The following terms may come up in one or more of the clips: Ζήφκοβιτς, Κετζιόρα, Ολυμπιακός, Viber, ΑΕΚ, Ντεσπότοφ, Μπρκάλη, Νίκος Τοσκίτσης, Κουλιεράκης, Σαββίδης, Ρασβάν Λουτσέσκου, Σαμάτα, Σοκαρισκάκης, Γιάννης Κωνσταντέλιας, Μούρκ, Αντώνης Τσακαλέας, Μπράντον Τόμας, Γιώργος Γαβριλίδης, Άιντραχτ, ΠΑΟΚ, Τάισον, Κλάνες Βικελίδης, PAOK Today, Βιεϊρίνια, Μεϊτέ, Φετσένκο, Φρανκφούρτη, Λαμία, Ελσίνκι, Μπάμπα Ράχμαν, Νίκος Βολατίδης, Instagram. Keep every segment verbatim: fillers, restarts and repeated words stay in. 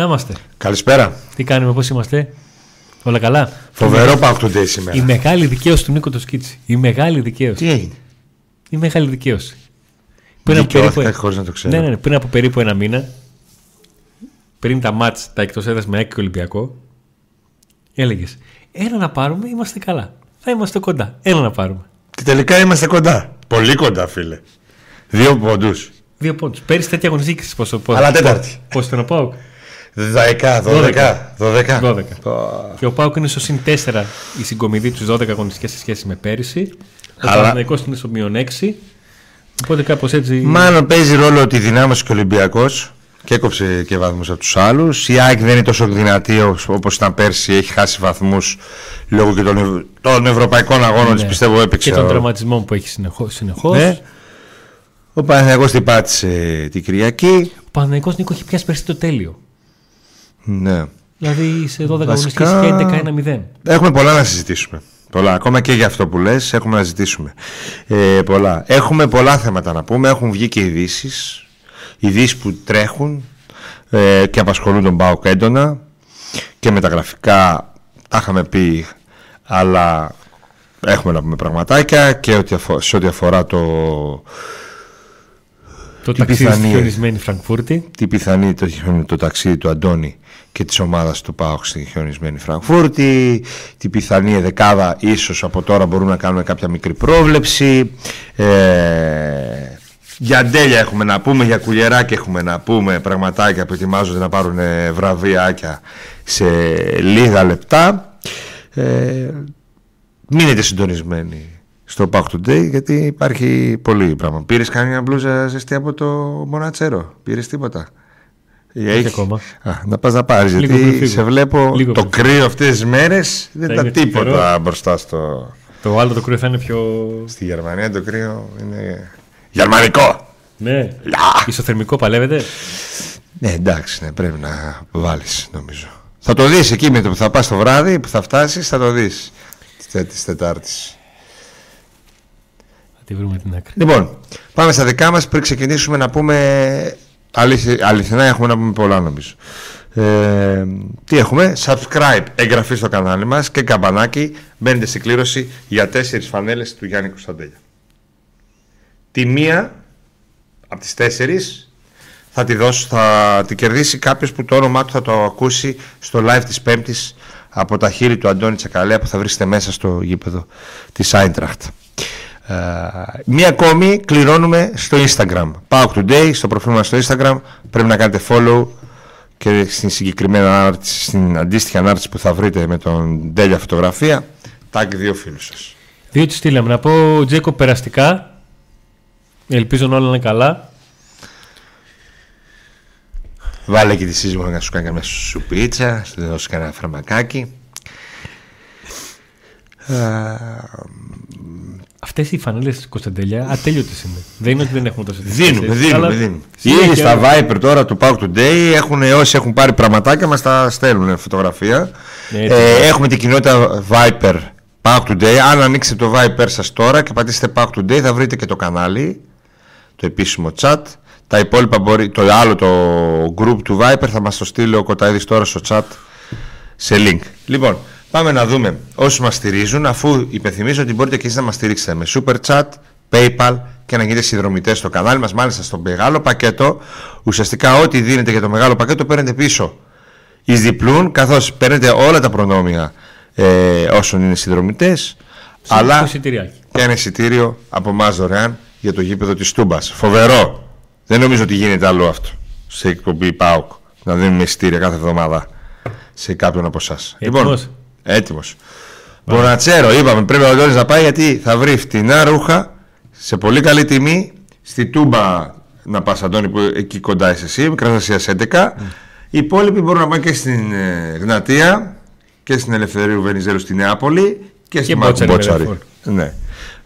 Να είμαστε. Καλησπέρα. Τι κάνουμε, πώς είμαστε? Όλα καλά. Φοβερό Παοκ Today σήμερα. Η μεγάλη δικαίωση του Νίκο Τοσκίτση. Η μεγάλη δικαίωση. Τι έγινε? Η μεγάλη δικαίωση. Δικαιώθηκα χωρίς να το ξέρω. Ναι, ναι, ναι. Πριν από περίπου ένα μήνα, πριν τα μάτς, τα εκτός έδρας με ΑΕΚ και Ολυμπιακό, έλεγες ένα να πάρουμε, είμαστε καλά. Θα είμαστε κοντά. Ένα να πάρουμε. Και τελικά είμαστε κοντά. Πολύ κοντά, φίλε. Δύο πόντους. Δύο πόντους. Πέρυσι τέτοια αγωνιστική. Αλλά τέταρτη. Πώς ήταν ο ΠΑΟΚ? δέκα, δώδεκα. Και ο ΠΑΟΚ είναι στο συν τέσσερα η συγκομιδή του δώδεκα αγωνιστικές σε σχέση με πέρυσι. Ο Παναθηναϊκός είναι στο μείον έξι. Οπότε κάπως έτσι. Μάλλον παίζει ρόλο ότι δυνάμωσε και ο Ολυμπιακός και έκοψε και βαθμούς από τους άλλους. Η ΑΕΚ δεν είναι τόσο δυνατή όπως ήταν πέρσι, έχει χάσει βαθμούς λόγω και των, των ευρωπαϊκών αγώνων, ναι, της, πιστεύω έπαιξε. Και των τραυματισμών που έχει συνεχώς. Ναι. Ο Παναθηναϊκός την πάτησε την Κυριακή. Ο Παναθηναϊκός, Νίκο, έχει πιάσει πέρσι το τέλειο. Ναι. Δηλαδή σε δώδεκα αγωνιστικές και έντεκα ένα μηδέν. Έχουμε πολλά να συζητήσουμε. Πολλά. Ακόμα και για αυτό που λες, έχουμε να ζητήσουμε. Ε, πολλά. Έχουμε πολλά θέματα να πούμε. Έχουν βγει και ειδήσεις. Ειδήσεις που τρέχουν ε, και απασχολούν τον ΠΑΟΚ έντονα. Και με τα γραφικά τα είχαμε πει, αλλά έχουμε να πούμε πραγματάκια και ό,τι αφορά, σε ό,τι αφορά το. Το ταξίδι στη χιονισμένη Φρανκφούρτη. Τι πιθανή το, το ταξίδι του Αντώνη και της ομάδας του ΠΑΟΚ στη χιονισμένη Φρανκφούρτη. Τι πιθανή δεκάδα, ίσως από τώρα μπορούμε να κάνουμε κάποια μικρή πρόβλεψη. Ε, για Ντέλια έχουμε να πούμε, για Κουλιεράκη έχουμε να πούμε πραγματάκια που ετοιμάζονται να πάρουν βραβεία σε λίγα λεπτά. Ε, μείνετε συντονισμένοι στο Pack Today, γιατί υπάρχει πολύ πράγμα. Πήρες κανένα μπλούζα ζεστή από το Μονατσέρο? Πήρες τίποτα? Έχει ακόμα. Α, να πας να πάρεις, λίγο γιατί πριν σε βλέπω λίγο το πριν. Κρύο αυτές τις μέρες δεν τα τίποτα φυρό. Μπροστά στο. Το άλλο το κρύο θα είναι πιο. Στη Γερμανία το κρύο είναι γερμανικό. Ναι. Λα. Ισοθερμικό παλεύετε. Ναι, εντάξει, ναι, πρέπει να βάλεις, νομίζω. Θα το δεις εκεί με το που θα πας το βράδυ, που θα φτάσεις, θα το δεις της Τετάρτης. Την άκρη. Λοιπόν, πάμε στα δικά μας. Πριν ξεκινήσουμε να πούμε αληθι... αληθινά, έχουμε να πούμε πολλά, νομίζω. Ε, τι έχουμε? Subscribe, εγγραφή στο κανάλι μας και καμπανάκι. Μπαίνετε στην κλήρωση για τέσσερις φανέλες του Γιάννη Κωνσταντέλια. Τη μία από τις τέσσερις θα τη δώσω, θα τη κερδίσει κάποιος που το όνομά του θα το ακούσει στο live της Πέμπτης από τα χείλη του Αντώνη Τσακαλέα που θα βρίσκεται μέσα στο γήπεδο της Άιντραχτ. Uh, μία ακόμη κληρώνουμε στο Instagram. ΠΑΟΚ Today, στο προφίλ μας στο Instagram. Πρέπει να κάνετε follow και στην συγκεκριμένη ανάρτηση, στην αντίστοιχη ανάρτηση που θα βρείτε με τον τέλεια φωτογραφία. Τάκ δύο φίλους σας. Δύο τη στείλαμε. Να πω, Τζέκο, περαστικά. Ελπίζω όλα να είναι καλά. Βάλε και τη σύζυγο να σου κάνει καμιά σουπίτσα, να σου δώσει κανένα φαρμακάκι. Uh, Αυτές οι φανέλες Κωνσταντέλια ατέλειωτες είναι. Δεν είναι ότι δεν έχουμε τόσο δύναμη. Δίνουμε, δίνουμε, δίνουμε. Οι ίδιοι στα Viper τώρα του Pauk Today έχουν, όσοι έχουν πάρει πραγματάκια μας τα στέλνουν φωτογραφία. Ναι, ε, έχουμε την κοινότητα Viper Pauk Today. Αν ανοίξετε το Viper σας τώρα και πατήσετε Pauk Today θα βρείτε και το κανάλι, το επίσημο chat. Τα υπόλοιπα μπορεί, το άλλο το group του Viper θα μας το στείλει ο Κοτάιδης τώρα στο chat σε link. Λοιπόν, πάμε να δούμε όσους μας στηρίζουν, αφού υπενθυμίζω ότι μπορείτε και εσείς να μας στηρίξετε με Super Chat, PayPal και να γίνετε συνδρομητές στο κανάλι μας. Μάλιστα στο μεγάλο πακέτο, ουσιαστικά ό,τι δίνετε για το μεγάλο πακέτο παίρνετε πίσω εις διπλούν, καθώς παίρνετε όλα τα προνόμια ε, όσων είναι συνδρομητές, αλλά και ένα εισιτήριο από εμάς δωρεάν για το γήπεδο της Τούμπας. Φοβερό! Δεν νομίζω ότι γίνεται άλλο αυτό σε εκπομπή ΠΑΟΚ, να δίνουμε εισιτήρια κάθε εβδομάδα σε κάποιον από εσάς. Λοιπόν, έτοιμος. Μπονατσέρο, είπαμε, πρέπει ο Αντώνης να πάει γιατί θα βρει φτηνά ρούχα σε πολύ καλή τιμή στη Τούμπα. Να πας, Αντώνη, που εκεί κοντά είσαι εσύ, Μικρασίας έντεκα. Mm. Οι υπόλοιποι μπορούν να πάνε και στην ε, Γνατία και στην Ελευθερίου Βενιζέλου στη Νεάπολη και στη Μάρκου Μπότσαρη. Ναι.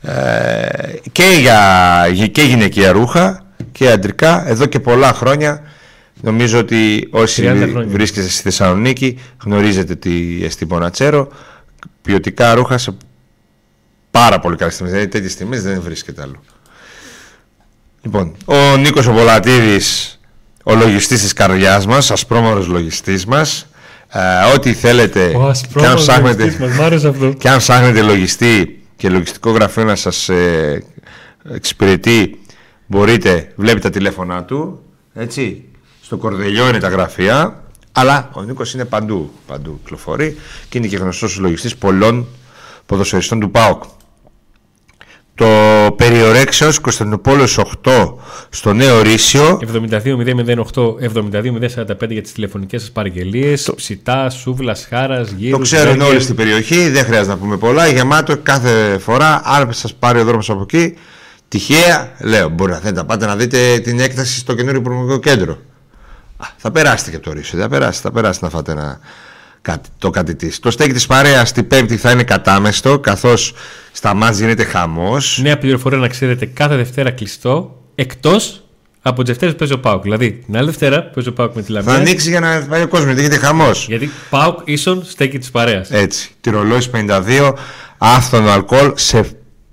Ε, και, για, και γυναικεία ρούχα και αντρικά εδώ και πολλά χρόνια. Νομίζω ότι όσοι βρίσκεστε στη Θεσσαλονίκη γνωρίζετε τη Εστί Μπονατσέρο. Ποιοτικά ρούχα σε πάρα πολύ καλές τιμές. Δηλαδή τέτοιες τιμές δεν βρίσκεται άλλο. Λοιπόν, ο Νίκος ο Βολατίδης, ο λογιστής της καρδιάς μας, ασπρόμαυρος λογιστής μας. Uh, ό,τι θέλετε και αν, ψάχνετε, και αν ψάχνετε λογιστή και λογιστικό γραφείο να σας ε, εξυπηρετεί, μπορείτε, βλέπετε τα τηλέφωνα του, έτσι, στο Κορδελιό είναι τα γραφεία, αλλά ο Νίκος είναι παντού, παντού κυκλοφορεί και είναι και γνωστός λογιστής πολλών ποδοσφαιριστών του ΠΑΟΚ. Το περιορέξεως Κωνσταντινούπολης οκτώ στο Νέο Ρήσιο. εβδομήντα δύο μηδέν μηδέν οκτώ εβδομήντα δύο μηδέν σαράντα πέντε για τις τηλεφωνικές σας παραγγελίες. Το... Ψητά, Σούβλας, Χάρας, Γύρου. Το ξέρουν όλοι στην περιοχή, δεν χρειάζεται να πούμε πολλά. Γεμάτο κάθε φορά. Αν σας πάρει ο δρόμος από εκεί, τυχαία, λέω, μπορεί να θέλετε να πάτε να δείτε την έκταση στο καινούριο προμονικό κέντρο. Α, θα περάσετε και από το Ρήσιο, θα περάσετε, θα περάσετε να φάτε ένα. Το κάτι της. Το στέκι της παρέας την Πέμπτη θα είναι κατάμεστο, καθώς στα μάτς γίνεται χαμός. Νέα πληροφορία να ξέρετε, κάθε Δευτέρα κλειστό, εκτός από τις Δευτέρες που παίζει ο ΠΑΟΚ. Δηλαδή την άλλη Δευτέρα παίζει ο ΠΑΟΚ με τη Λαμία. Θα ανοίξει για να πάει ο κόσμος, γιατί γίνεται χαμός. Γιατί ΠΑΟΚ ίσον στέκι της παρέας. Έτσι. Τυρολόης πενήντα δύο, άφθονο αλκοόλ σε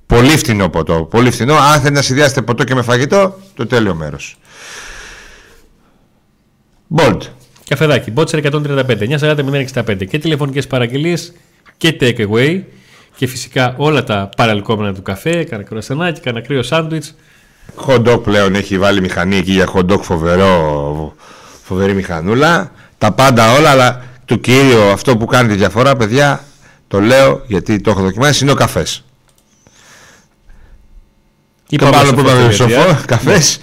πολύ φθηνό ποτό. Πολύ φθηνό. Αν θέλετε να συνδυάσετε ποτό και με φαγητό, το τέλειο μέρος. Bold. Καφεδάκι, Μπότσερ εκατόν τριάντα πέντε, εννιακόσια σαράντα μηδέν εξήντα πέντε και τηλεφωνικές παραγγελίες και takeaway και φυσικά όλα τα παραλκόμενα του καφέ, κάνα κρουασανάκι, κάνα κρύο σάντουιτς. Hot dog πλέον έχει βάλει μηχανή εκεί για hot dog, φοβερό, φοβερή μηχανούλα. Τα πάντα όλα, αλλά το κύριο αυτό που κάνει τη διαφορά, παιδιά, το λέω γιατί το έχω δοκιμάσει, είναι ο καφές. Το άλλο που είπαμε σοφό, καφές.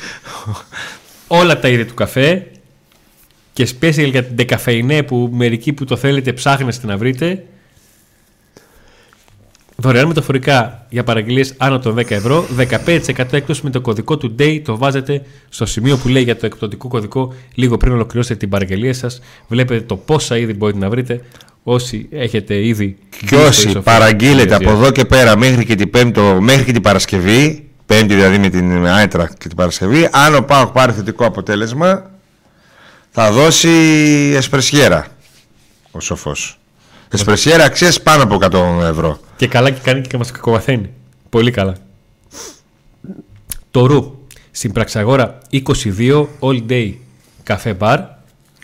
Όλα τα είδη του καφέ. Και special για την ντεκαφεϊνέ που μερικοί που το θέλετε ψάχνεστε να βρείτε. Δωρεάν μεταφορικά για παραγγελίες άνω των δέκα ευρώ. δεκαπέντε τοις εκατό έκπτωση με το κωδικό του Day. Το βάζετε στο σημείο που λέει για το εκπτωτικό κωδικό λίγο πριν ολοκληρώσετε την παραγγελία σας. Βλέπετε το πόσα είδη μπορείτε να βρείτε. Όσοι έχετε ήδη. Και όσοι παραγγείλετε από εδώ και πέρα μέχρι και την, πέμπτο, μέχρι και την Παρασκευή. Πέμπτη δηλαδή με την Άιντραχτ και την Παρασκευή. Αν ο ΠΑΟΚ πάρει θετικό αποτέλεσμα, θα δώσει εσπρεσιέρα ο σοφός. Εσπρεσιέρα αξίας πάνω από εκατό ευρώ. Και καλά και κάνει και μας κακομαθαίνει. Πολύ καλά. Το Ρου, στην Πραξαγόρα είκοσι δύο, all day καφέ μπαρ.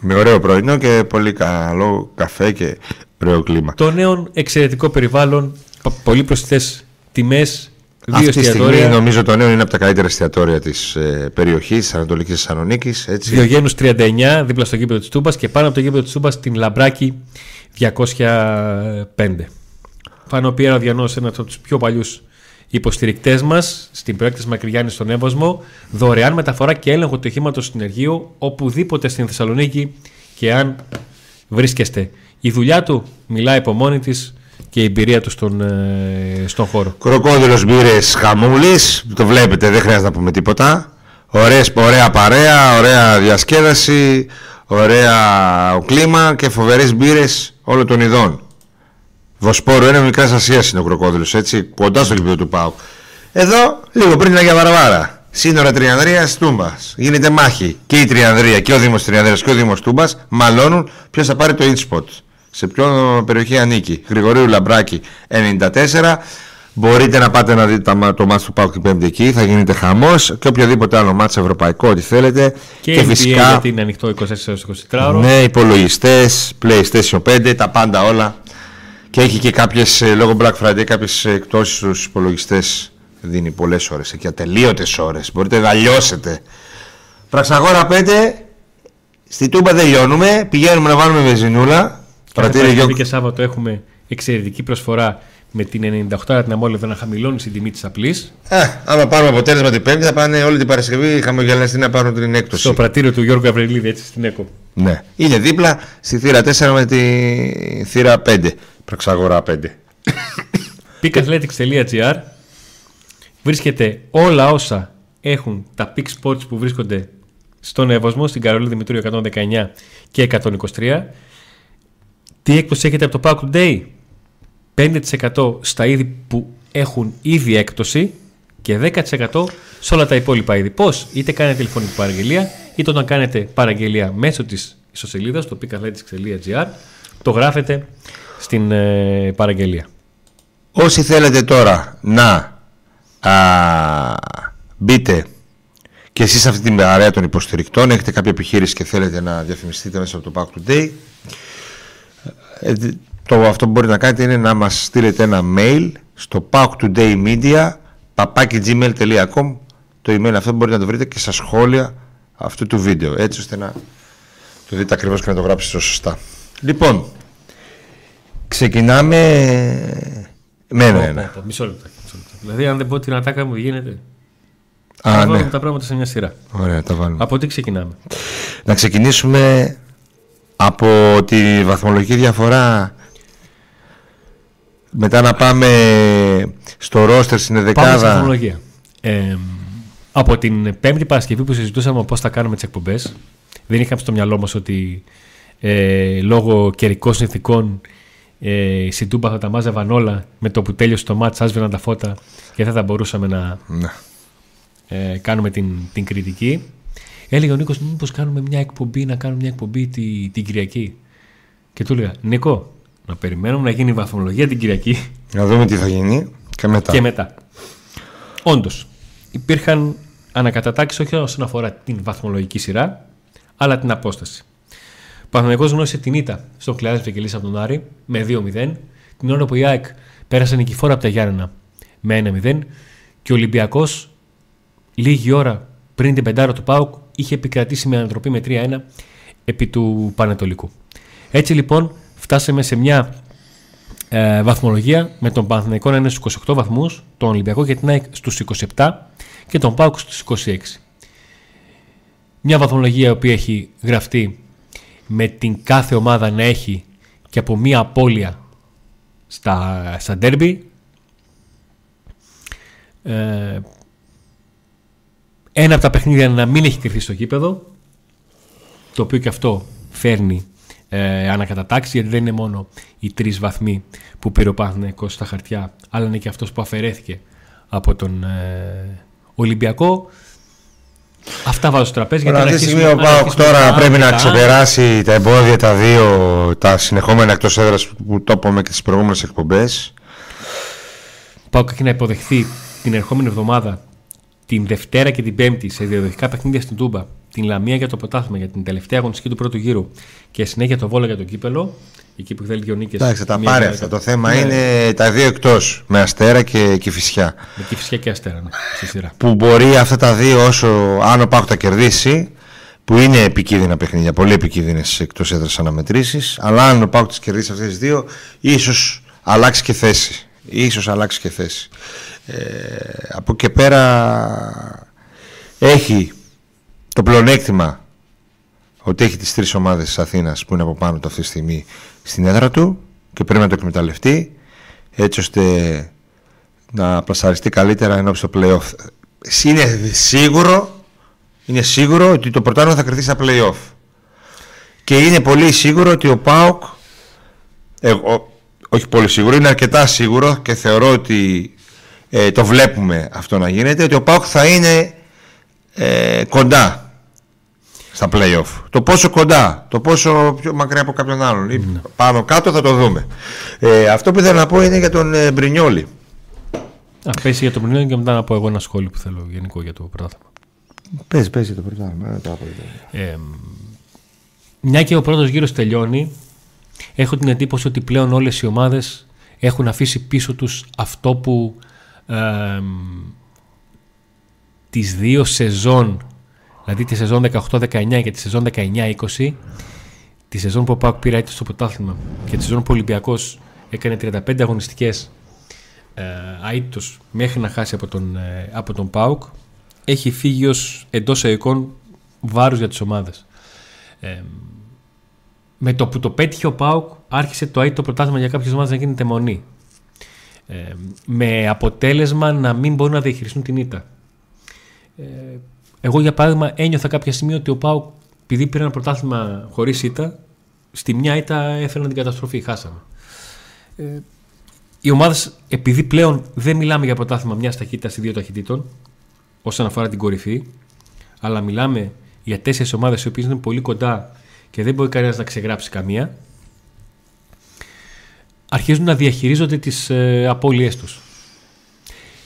Με ωραίο πρωινό και πολύ καλό καφέ και ωραίο κλίμα. Το νέο εξαιρετικό περιβάλλον, πολύ προσιτές τιμές. Αυτή τη στιγμή νομίζω το νέο είναι από τα καλύτερα εστιατόρια της ε, περιοχής, της Ανατολικής Θεσσαλονίκης. Διογένους τριάντα εννιά, δίπλα στο γήπεδο της Τούμπας και πάνω από το γήπεδο της Τούμπας την Λαμπράκη διακόσια πέντε. Πάνω από ο Διανός, ένας από τους πιο παλιούς υποστηρικτές μας, στην προέκταση της Μακρυγιάννης στον Εύωσμο, δωρεάν μεταφορά και έλεγχο του οχήματος στην Εργείο, οπουδήποτε στην Θεσσαλονίκη και αν βρίσκεστε. Η δουλειά του μιλάει από μόνη της. Και η εμπειρία του στον, ε, στον χώρο. Κροκόδιλος μπύρες Χαμούλης, το βλέπετε, δεν χρειάζεται να πούμε τίποτα. Ωραίες, ωραία παρέα, ωραία διασκέδαση, ωραία κλίμα και φοβερές μπύρες όλων των ειδών. Βοσπόρου ένα, Μικράς Ασίας είναι ο Κροκόδιλος, έτσι, κοντά στο γήπεδο του ΠΑΟΚ. Εδώ, λίγο πριν την Αγία Βαρβάρα, σύνορα Τριανδρίας Τούμπας. Γίνεται μάχη και η Τριανδρία και ο Δήμος Τριανδρίας και ο Δήμος Τούμπας μαλώνουν ποιος θα πάρει το hit spot. Σε ποιο περιοχή ανήκει. Γρηγορίου Λαμπράκη ενενήντα τέσσερα. Μπορείτε να πάτε να δείτε το μάτς του ΠΑΟΚ την Πέμπτη εκεί. Θα γίνεται χαμός και οποιοδήποτε άλλο μάτς ευρωπαϊκό, ό,τι θέλετε. Και, και φυσικά. Γιατί είναι ανοιχτό είκοσι τέσσερις είκοσι τέσσερα. Ναι, υπολογιστές, PlayStation πέντε, τα πάντα όλα. Και έχει και κάποιες, λόγω Black Friday, κάποιες εκτόσεις στους υπολογιστές. Δίνει πολλές ώρες εκεί, ατελείωτες ώρες. Μπορείτε να λιώσετε. Πραξαγόρα πέντε. Στη Τούμπα δεν λιώνουμε. Πηγαίνουμε να βάλουμε βεζινούλα. Παρατήρηση και Σάββατο έχουμε εξαιρετική προσφορά με την ενενήντα οκτώ την αμόλυβδο να χαμηλώνει την τιμή της απλής. Ε, άμα πάρουμε αποτέλεσμα την Πέμπτη, θα πάνε όλη την Παρασκευή χαμογελαστή να πάρουν την έκπτωση. Στο πρατήριο του Γιώργου Γαβριλίδη, έτσι στην ΕΚΟ. Ναι. Είναι δίπλα στη θύρα τέσσερα με τη θύρα πέντε. Πραξαγορά πέντε. πικ αθλέτικς τελεία τζι άρ βρίσκεται όλα όσα έχουν τα Pick Sports που βρίσκονται στον Εύωσμο, στην Καρολή Δημητρίου εκατόν δεκαεννιά και εκατόν είκοσι τρία. Τι έκπτωση έχετε από το ΠΑΟΚ Today? πέντε τοις εκατό στα είδη που έχουν ήδη έκπτωση και δέκα τοις εκατό σε όλα τα υπόλοιπα είδη. Πώς? Είτε κάνετε τηλεφωνική παραγγελία, είτε όταν κάνετε παραγγελία μέσω της ιστοσελίδας, το πικ αθλέτικς τελεία τζι άρ, το γράφετε στην ε, παραγγελία. Όσοι θέλετε τώρα να α, μπείτε Και εσείς αυτή την παρέα των υποστηρικτών έχετε κάποια επιχείρηση και θέλετε να διαφημιστείτε μέσα από το Pack Today, ε, το, αυτό που μπορείτε να κάνετε είναι να μας στείλετε ένα mail στο πακ τουντέι μίντια παπάκι τζι μέιλ τελεία κομ. Το email αυτό μπορείτε να το βρείτε και στα σχόλια αυτού του βίντεο, έτσι ώστε να το δείτε ακριβώς και να το γράψετε σωστά. Λοιπόν, ξεκινάμε με ένα ένα. Μισό λεπτό. Δηλαδή αν δεν πω την ατάκα μου γίνεται. Α, να βάλουμε ναι. τα πράγματα σε μια σειρά. Ωραία, τα βάλουμε. Από τι ξεκινάμε? Να ξεκινήσουμε από τη βαθμολογική διαφορά. Μετά να πάμε στο ρόστερ στην εδεκάδα. Πάμε στη βαθμολογία. Ε, από την Πέμπτη Παρασκευή που συζητούσαμε πώς θα κάνουμε τις εκπομπές, δεν είχαμε στο μυαλό μας ότι ε, λόγω καιρικών συνθηκών ε, στην Τούμπα θα τα μάζευαν όλα. Με το που τέλειωσε το μάτς άσβηναν τα φώτα και δεν θα μπορούσαμε να... Ναι. Ε, κάνουμε την, την κριτική. Έλεγε ο Νίκος, μήπως κάνουμε μια εκπομπή, να κάνουμε μια εκπομπή τη, την Κυριακή. Και του έλεγα, Νίκο, να περιμένουμε να γίνει η βαθμολογία την Κυριακή. Να δούμε τι θα γίνει και μετά. Και μετά. Όντως, υπήρχαν ανακατατάξεις όχι όσον αφορά την βαθμολογική σειρά, αλλά την απόσταση. Ο Παναθηναϊκός γνώρισε την ήττα στον Κλάνες Βικελίδης από τον Άρη με δύο μηδέν, την ώρα που η ΑΕΚ πέρασε νικηφόρα από τα Γιάννενα με ένα μηδέν και ο Ολυμπιακός. Λίγη ώρα πριν την πεντάρα του ΠΑΟΚ είχε επικρατήσει με ανατροπή με τρία ένα επί του Πανετολικού. Έτσι λοιπόν φτάσαμε σε μια ε, βαθμολογία με τον Παναθηναϊκό να είναι στους είκοσι οκτώ βαθμούς, τον Ολυμπιακό και την ΑΕΚ στους είκοσι επτά και τον ΠΑΟΚ στους είκοσι έξι. Μια βαθμολογία η οποία έχει γραφτεί με την κάθε ομάδα να έχει και από μια απώλεια στα, στα ντέρμπι. Ε, Ένα από τα παιχνίδια να μην έχει κρυφθεί στο γήπεδο, το οποίο και αυτό φέρνει ε, ανακατατάξει, γιατί δεν είναι μόνο οι τρεις βαθμοί που πήρε ο Παναθηναϊκός στα χαρτιά, αλλά είναι και αυτός που αφαιρέθηκε από τον ε, Ολυμπιακό. Αυτά βάζω στο τραπέζι. Αυτή τη στιγμή ο ΠΑΟΚ τώρα πρέπει να ξεπεράσει τα εμπόδια, τα δύο, τα συνεχόμενα εκτός έδρας που το είπαμε και στις προηγούμενες εκπομπές. Ο ΠΑΟΚ έχει να υποδεχθεί την ερχόμενη εβδομάδα, την Δευτέρα και την Πέμπτη, σε διαδοχικά παιχνίδια στην Τούμπα, την Λαμία για το πρωτάθλημα, για την τελευταία αγωνιστική του πρώτου γύρου και συνέχεια το Βόλο για το κύπελο, εκεί που θέλει δύο νίκες. Εντάξει, τα πάρει αυτά. Το θέμα είναι τα δύο εκτός, με Αστέρα και Κηφισιά. Με Κηφισιά και Αστέρα, ναι, στη σειρά. Που μπορεί αυτά τα δύο, όσο αν ο ΠΑΟΚ τα κερδίσει, που είναι επικίνδυνα παιχνίδια, πολύ επικίνδυνες εκτός έδρας αναμετρήσεις, αλλά αν ο ΠΑΟΚ τις κερδίσει αυτές τις δύο, ίσως αλλάξει και θέση. Ίσως αλλάξει και θέση. Ε, από και πέρα έχει το πλεονέκτημα ότι έχει τις τρεις ομάδες της Αθήνας που είναι από πάνω του αυτή τη στιγμή στην έδρα του και πρέπει να το εκμεταλλευτεί έτσι ώστε να πλασαριστεί καλύτερα ενώπιση στο play-off. Είναι σίγουρο, είναι σίγουρο ότι το πρωτάθλημα θα κριθεί στα play-off και είναι πολύ σίγουρο ότι ο ΠΑΟΚ, εγώ, όχι πολύ σίγουρο, είναι αρκετά σίγουρο και θεωρώ ότι Ε, το βλέπουμε αυτό να γίνεται, ότι ο ΠΑΟΚ θα είναι ε, κοντά στα play-off. Το πόσο κοντά, το πόσο πιο μακριά από κάποιον άλλον ή mm. πάνω κάτω θα το δούμε. ε, Αυτό που ήθελα να πω είναι για τον ε, Μπρινιόλι. Α, πες για τον Μπρινιόλι και μετά να πω εγώ ένα σχόλιο που θέλω γενικό για το πρωτάθλημα. Πες, πες για το πρωτάθλημα. ε, Μια και ο πρώτος γύρος τελειώνει, έχω την εντύπωση ότι πλέον όλες οι ομάδες έχουν αφήσει πίσω τους αυτό που Ε, τις δύο σεζόν, δηλαδή τη σεζόν δεκαοκτώ δεκαεννιά και τη σεζόν δεκαεννιά είκοσι, τη σεζόν που ο ΠΑΟΚ πήρε στο πρωτάθλημα και τη σεζόν που ο Ολυμπιακός έκανε τριάντα πέντε αγωνιστικές ε, αήττος μέχρι να χάσει από τον, ε, από τον ΠΑΟΚ, έχει φύγει ως εντός εικόν βάρους για τις ομάδες. ε, Με το που το πέτυχε ο ΠΑΟΚ άρχισε το αήττο πρωτάθλημα για κάποιες ομάδες να γίνεται μονή. Ε, με αποτέλεσμα να μην μπορούν να διαχειριστούν την ήττα. ε, Εγώ για παράδειγμα ένιωθα κάποια στιγμή ότι ο ΠΑΟΚ, επειδή πήρε ένα πρωτάθλημα χωρίς ήττα, στη μια ήττα έφεραν την καταστροφή, χάσαμε. ε, Οι ομάδες, επειδή πλέον δεν μιλάμε για πρωτάθλημα μιας ταχύτητας ή δύο ταχυτήτων όσον αφορά την κορυφή, αλλά μιλάμε για τέσσερις ομάδες οι οποίες είναι πολύ κοντά και δεν μπορεί κανένας να ξεγράψει καμία, αρχίζουν να διαχειρίζονται τις ε, απώλειές τους.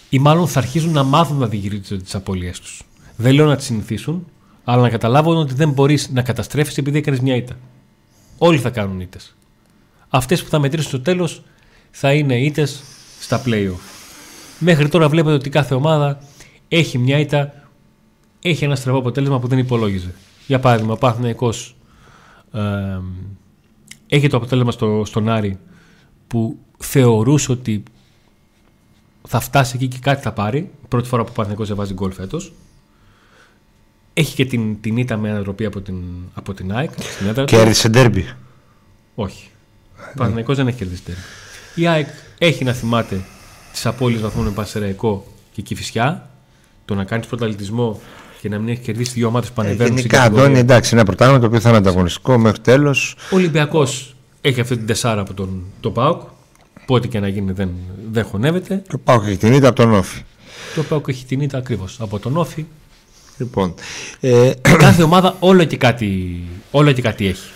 Ή μάλλον θα αρχίζουν να μάθουν να διαχειρίζονται τις απώλειές τους. Δεν λέω να τη συνηθίσουν, αλλά να καταλάβουν ότι δεν μπορεί να καταστρέφει επειδή έκανε μια ήττα. Όλοι θα κάνουν ήττες. Αυτές που θα μετρήσουν στο τέλος θα είναι ήττες στα play-off. Μέχρι τώρα βλέπετε ότι κάθε ομάδα έχει μια ήττα, έχει ένα στραβό αποτέλεσμα που δεν υπολόγιζε. Για παράδειγμα, ο Παναθηναϊκός ε, έχει το αποτέλεσμα στο, στον Άρη που θεωρούσε ότι θα φτάσει εκεί και κάτι θα πάρει. Πρώτη φορά που ο Παναθηναϊκός δεν βάζει γκολ φέτος. Έχει και την, την ήττα με ανατροπή από την, από την ΑΕΚ. Κέρδισε ντέρμπι. Όχι. Ο Παναθηναϊκός δεν έχει κερδίσει ντέρμπι. Η ΑΕΚ έχει να θυμάται τις απώλειες βαθμών με Πανσεραϊκό και Κηφισιά. Το να κάνεις πρωταθλητισμό και να μην έχει κερδίσει δύο ομάδες που πανεβαίνουν. Γενικά, Αντώνη, εντάξει, ένα πρωτάθλημα το οποίο θα είναι ανταγωνιστικό μέχρι τέλος. Ο Ολυμπιακός έχει αυτή την τεσσάρα από τον το ΠΑΟΚ. Πότε και να γίνει δεν, δεν χωνεύεται. Το ΠΑΟΚ έχει την ήττα από τον Όφη. Το ΠΑΟΚ έχει την ήττα ακριβώς από τον Όφη. Λοιπόν, ε... κάθε ομάδα όλο και, κάτι, όλο και κάτι έχει.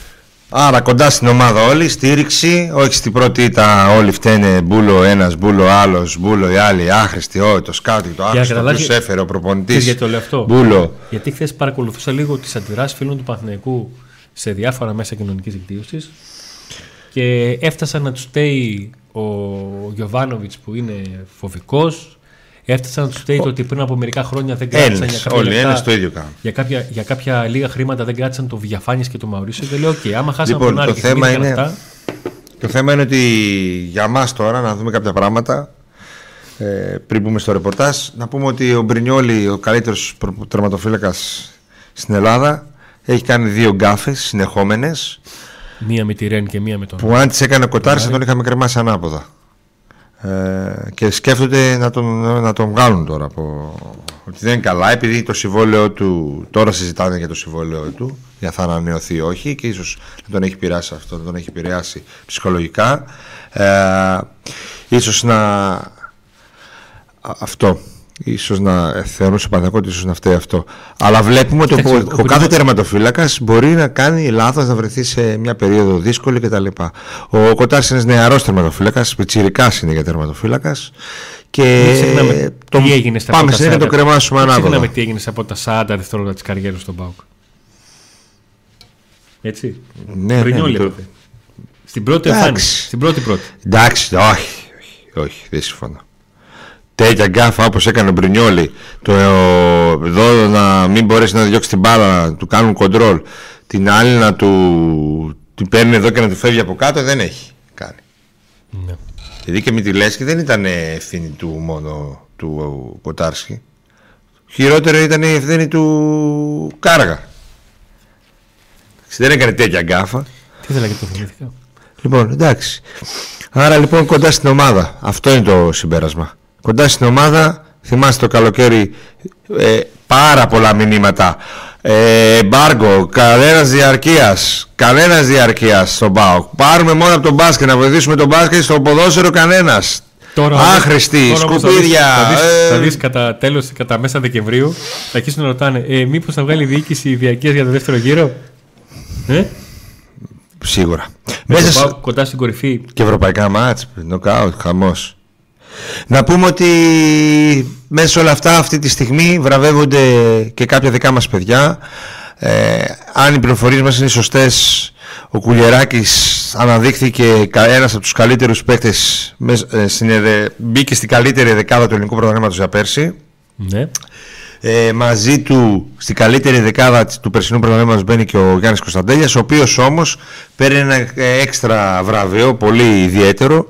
Άρα κοντά στην ομάδα όλοι, στήριξη. Όχι στην πρώτη ήττα όλοι φταίνε μπούλο ένας, μπούλο άλλος, μπούλο οι άλλοι, άχρηστοι, ό, το σκάτι, το άχρηστο που τους έφερε ο προπονητής. Γιατί το λέω αυτό? Μπούλο. Γιατί χθες παρακολουθούσα λίγο τις αντιδράσεις φίλων του Παναθηναϊκού σε διάφορα μέσα κοινωνικής δικτύωσης και έφτασα να τους στέει ο Γιωβάνοβιτς που είναι φοβικός. Έφτασαν να του φταίει το ότι πριν από μερικά χρόνια δεν κράτησαν Ένες, για, κάποια όλοι, λεπτά, το ίδιο για, κάποια, για κάποια λίγα χρήματα δεν κράτησαν το Διαφάνειες και το Μαουρίσιο. Και λέω: Οκ, okay, άμα χάσαμε λοιπόν, τον Άρη και δεν είναι αυτά. Το θέμα είναι ότι για μας τώρα να δούμε κάποια πράγματα. Ε, πριν μπούμε στο ρεπορτάζ, να πούμε ότι ο Μπρινιόλι, ο καλύτερος τερματοφύλακας στην Ελλάδα, έχει κάνει δύο γκάφες συνεχόμενες. Μία με τη Ρεν και μία με τον. Που αν τις έκανε κοτάρι, τον είχαμε κρεμάσει ανάποδα. Και σκέφτονται να τον, να τον βγάλουν τώρα από... ότι δεν είναι καλά, επειδή το συμβόλαιο του τώρα συζητάνε για το συμβόλαιο του για θα ανανεωθεί ή όχι και ίσως να τον έχει πειράσει αυτό, να τον έχει επηρεάσει ψυχολογικά ε, ίσως να αυτό ίσως να θεωρούσε Παναθηναϊκό ίσως να φταίει αυτό, αλλά βλέπουμε ότι ο, ο κάθε τερματοφύλακας μπορεί να κάνει λάθος, να βρεθεί σε μια περίοδο δύσκολη κτλ. Ο Κοτάσεις είναι νεαρός τερματοφύλακας, πιτσιρικάς είναι για τερματοφύλακας και το... πάμε συνέχεια να το κρεμάσουμε ανάποδα. Ξεχνάμε τι έγινε από τα σαράντα δευτερόλεπτα της καριέρας στον ΠΑΟΚ. Έτσι, ναι, πριν ναι, όλοι το... στην πρώτη εμφάνιση, στην πρώτη πρώτη. Εντάξει, όχι, όχι, όχι, δεν συμφωνώ. Τέτοια γκάφα όπως έκανε ο Μπρινιόλι, το εδώ να μην μπορέσει να διώξει την μπάλα, να του κάνουν κοντρόλ, την άλλη να του την παίρνει εδώ και να του φεύγει από κάτω, δεν έχει κάνει. Ναι. Γιατί και με τη Λέσχη δεν ήταν ευθύνη του μόνο του Κοτάρσκι. Χειρότερο ήταν η ευθύνη του Κάρακα. Δεν έκανε τέτοια γκάφα. Τι ήθελα και το θυμήθηκα. Λοιπόν, εντάξει. Άρα λοιπόν κοντά στην ομάδα. Αυτό είναι το συμπέρασμα. Κοντά στην ομάδα, θυμάστε το καλοκαίρι ε, πάρα πολλά μηνύματα. Εμπάργκο, κανένας διαρκείας, κανένας διαρκείας στον ΠΑΟΚ. Πάρουμε μόνο από τον μπάσκετ, να βοηθήσουμε τον μπάσκετ, στο ποδόσφαιρο κανένας. Τώρα, άχρηστη, τώρα, σκουπίδια. Θα δεις, ε... θα δεις κατά τέλος, κατά μέσα Δεκεμβρίου, θα αρχίσουν να ρωτάνε, ε, μήπως θα βγάλει η διοίκηση διαρκείας για το δεύτερο γύρο. Ε? Σίγουρα. Μέσα στο ΠΑΟΚ, κοντά στην κορυφή. Και ευρωπαϊκά μάτς, νοκάουτ, χαμός. Να πούμε ότι μέσα σε όλα αυτά αυτή τη στιγμή βραβεύονται και κάποια δικά μας παιδιά. ε, Αν οι πληροφορίες μας είναι σωστές, ο Κουλιεράκης αναδείχθηκε ένας από τους καλύτερους παίκτες, ε, μπήκε στην καλύτερη δεκάδα του ελληνικού πρωταθλήματος για πέρσι. Ναι. Ε, μαζί του στην καλύτερη δεκάδα του περσινού πρωταθλήματος μπαίνει και ο Γιάννης Κωνσταντέλιας, ο οποίος όμως παίρνει ένα έξτρα βραβείο πολύ ιδιαίτερο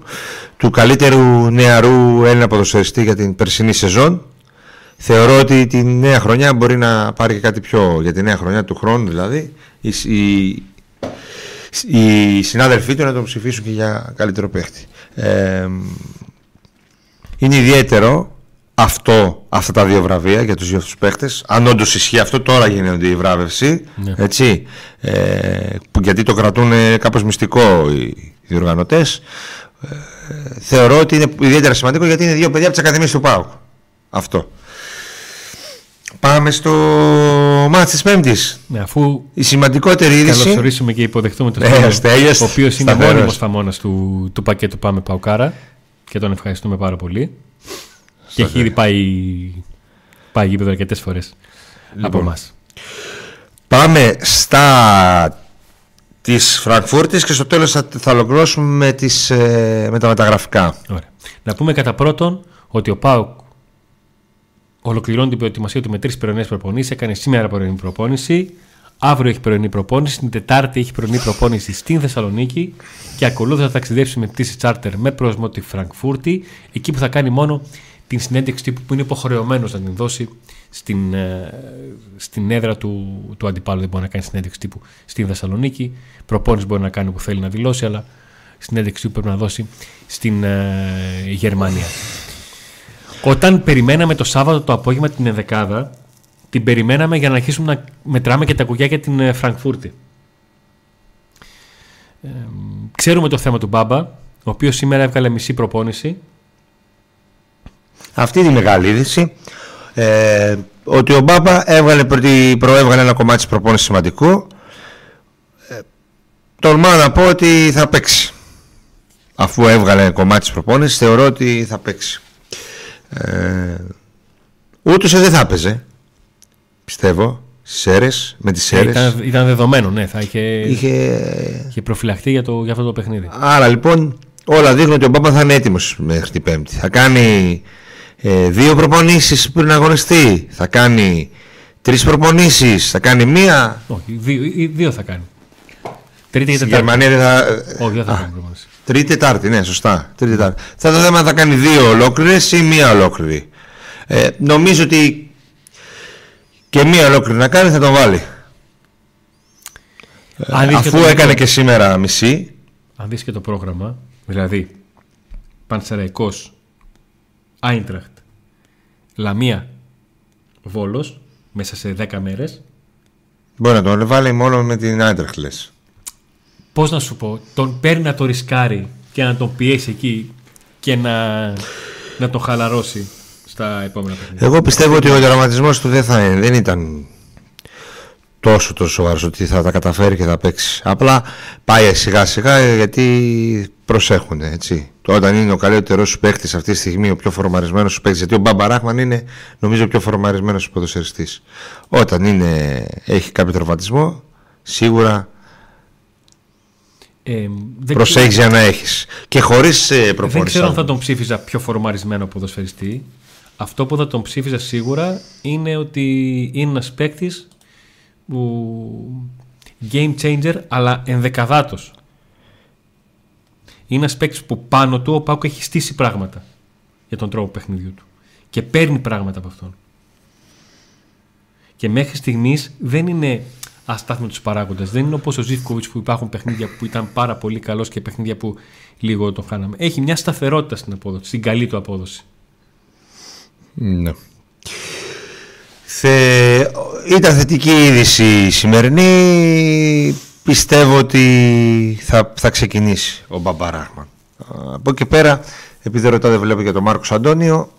του καλύτερου νεαρού Έλληνα ποδοσφαιριστή για την περσινή σεζόν. Θεωρώ ότι τη νέα χρονιά μπορεί να πάρει και κάτι πιο, για τη νέα χρονιά του χρόνου δηλαδή, οι, οι, οι συνάδελφοί του να τον ψηφίσουν και για καλύτερο παίχτη. Ε, είναι ιδιαίτερο αυτό, αυτά τα δύο βραβεία για τους δύο αυτούς παίχτες. Αν όντως ισχύει αυτό, τώρα γίνεται η βράβευση, ναι. Έτσι, ε, που, γιατί το κρατούν κάπως μυστικό οι, οι διοργανωτές. Θεωρώ ότι είναι ιδιαίτερα σημαντικό γιατί είναι δύο παιδιά από τις ακαδημίες του ΠΑΟΚ. Αυτό. Πάμε στο μάτς της Πέμπτης. Ναι, αφού η σημαντικότερη είδηση. Καλωσορίσουμε και υποδεχτούμε τον Στέλιος, ο οποίος είναι μόνιμος θαμώνας του, του πακέτου Πάμε Παοκάρα και τον ευχαριστούμε πάρα πολύ. Και έχει ήδη πάει, πάει γήπεδο αρκετές φορές. λοιπόν, από εμάς. Πάμε στα της Φραγκφούρτης και στο τέλος θα, θα ολοκληρώσουμε με, τις, με τα μεταγραφικά. Ωραία. Να πούμε κατά πρώτον ότι ο ΠΑΟΚ ολοκληρώνει την προετοιμασία του με τρεις πρωινές προπονήσεις. Έκανε σήμερα πρωινή προπόνηση, αύριο έχει πρωινή προπόνηση, την Τετάρτη έχει πρωινή προπόνηση στην Θεσσαλονίκη και ακολούθως θα ταξιδέψει με πτήση τσάρτερ με προορισμό τη Φραγκφούρτη, εκεί που θα κάνει μόνο την συνέντευξη τύπου που είναι υποχρεωμένος να την δώσει στην, στην έδρα του, του αντιπάλου. Δεν μπορεί να κάνει συνέντευξη τύπου στην Θεσσαλονίκη. Προπόνηση μπορεί να κάνει που θέλει να δηλώσει, αλλά συνέντευξη τύπου πρέπει να δώσει στην ε, Γερμανία. Όταν περιμέναμε το Σάββατο το απόγευμα την ενδεκάδα, την περιμέναμε για να αρχίσουμε να μετράμε και τα κουκιά για την ε, Φραγκφούρτη. Ε, ξέρουμε το θέμα του Μπάμπα, ο οποίος σήμερα έβγαλε μισή προπόνηση. Αυτή είναι η μεγάλη είδηση, ε, ότι ο Μπάμπα έβγαλε, προέβγαλε ένα κομμάτι της προπόνησης σημαντικό. ε, Τολμάω να πω ότι θα παίξει. Αφού έβγαλε κομμάτι της προπόνησης, θεωρώ ότι θα παίξει. ε, Ούτως δεν θα έπαιζε, πιστεύω, στις αίρες, με τις αίρες. Ήταν, ήταν δεδομένο, ναι, θα είχε, είχε... είχε προφυλαχτεί για, το, για αυτό το παιχνίδι. Άρα λοιπόν όλα δείχνουν ότι ο Μπάμπα θα είναι έτοιμος μέχρι την Πέμπτη. Θα κάνει Ε, δύο προπονήσεις πριν αγωνιστεί, θα κάνει τρεις προπονήσεις, θα κάνει μία. Όχι, δύο, δύο θα κάνει. Τρίτη και Τετάρτη. Γερμανία δεν θα. Όχι, δεν θα κάνει προπονήσεις. Τρίτη Τετάρτη, ναι, σωστά. Τρίτη Τετάρτη. Θα το θέμα θα κάνει δύο ολόκληρες ή μία ολόκληρη. Ε, νομίζω ότι και μία ολόκληρη να κάνει θα τον βάλει. Ε, αφού το έκανε το... και σήμερα μισή. Αν δεις και το πρόγραμμα, δηλαδή Πανσεραϊκός, Άιντραχτ, Λαμία, Βόλος, μέσα σε δέκα μέρες. Μπορεί να τον βάλει μόνο με την Άιντραχτ, λες. Πώς να σου πω, τον παίρνει να το ρισκάρει και να τον πιέσει εκεί και να, να τον χαλαρώσει στα επόμενα παιχνίδια. Εγώ πιστεύω ότι ο δραματισμός του δεν, θα είναι, δεν ήταν τόσο τόσο σοβαρός ότι θα τα καταφέρει και θα παίξει. Απλά πάει σιγά σιγά γιατί προσέχουν, έτσι. Όταν είναι ο καλύτερος σου παίκτης αυτή τη στιγμή, ο πιο φορμαρισμένος σου παίκτης, γιατί ο Μπάμπα Ράχμαν είναι νομίζω ο πιο φορμαρισμένος ποδοσφαιριστής. Όταν είναι, έχει κάποιο τραυματισμό, σίγουρα ε, προσέχεις για να έχεις. Και χωρίς προπόνηση. Δεν ξέρω αν θα τον ψήφιζα πιο φορμαρισμένο ποδοσφαιριστή. Αυτό που θα τον ψήφιζα σίγουρα είναι ότι είναι ένας παίκτης που game changer, αλλά ενδεκαδάτος. Είναι ένας παίκτης που πάνω του ο ΠΑΟΚ έχει στήσει πράγματα για τον τρόπο παιχνιδιού του και παίρνει πράγματα από αυτόν. Και μέχρι στιγμής δεν είναι αστάθμητος παράγοντας. Δεν είναι όπως ο Ζήφκοβιτς που υπάρχουν παιχνίδια που ήταν πάρα πολύ καλός και παιχνίδια που λίγο τον χάναμε. Έχει μια σταθερότητα στην απόδοση, στην καλή του απόδοση. Ναι. Θε... Ήταν θετική είδηση η σημερινή. Πιστεύω ότι θα, θα ξεκινήσει ο Μπάμπα Ράχμαν. Από εκεί πέρα, επειδή ρωτά δεν βλέπω για τον Μάρκο Αντώνιο,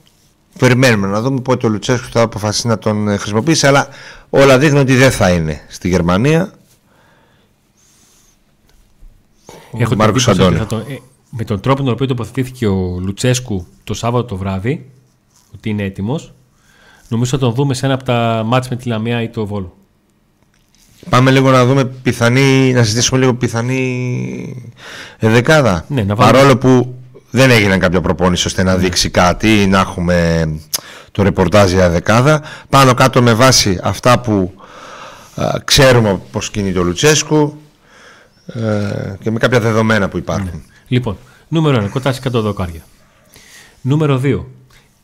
περιμένουμε να δούμε πότε ο Λουτσέσκου θα αποφασίσει να τον χρησιμοποιήσει. Αλλά όλα δείχνουν ότι δεν θα είναι στη Γερμανία. Έχω Μάρκο Αντώνιο. Τον, ε, με τον τρόπο τον οποίο τοποθετήθηκε ο Λουτσέσκου το Σάββατο το βράδυ, ότι είναι έτοιμος, νομίζω θα τον δούμε σε ένα από τα μάτς με τη Λαμία ή το Βόλο. Πάμε λίγο να δούμε πιθανή, να συζητήσουμε λίγο πιθανή δεκάδα. Ναι, να βάλουμε... Παρόλο που δεν έγινε κάποια προπόνηση ώστε να δείξει κάτι ή να έχουμε το ρεπορτάζ για δεκάδα. Πάνω κάτω με βάση αυτά που α, ξέρουμε πώς κινείται ο Λουτσέσκου ε, και με κάποια δεδομένα που υπάρχουν. Ναι. Λοιπόν, νούμερο ένα, Κοτάσεις κάτω δοκάρια. Νούμερο δύο,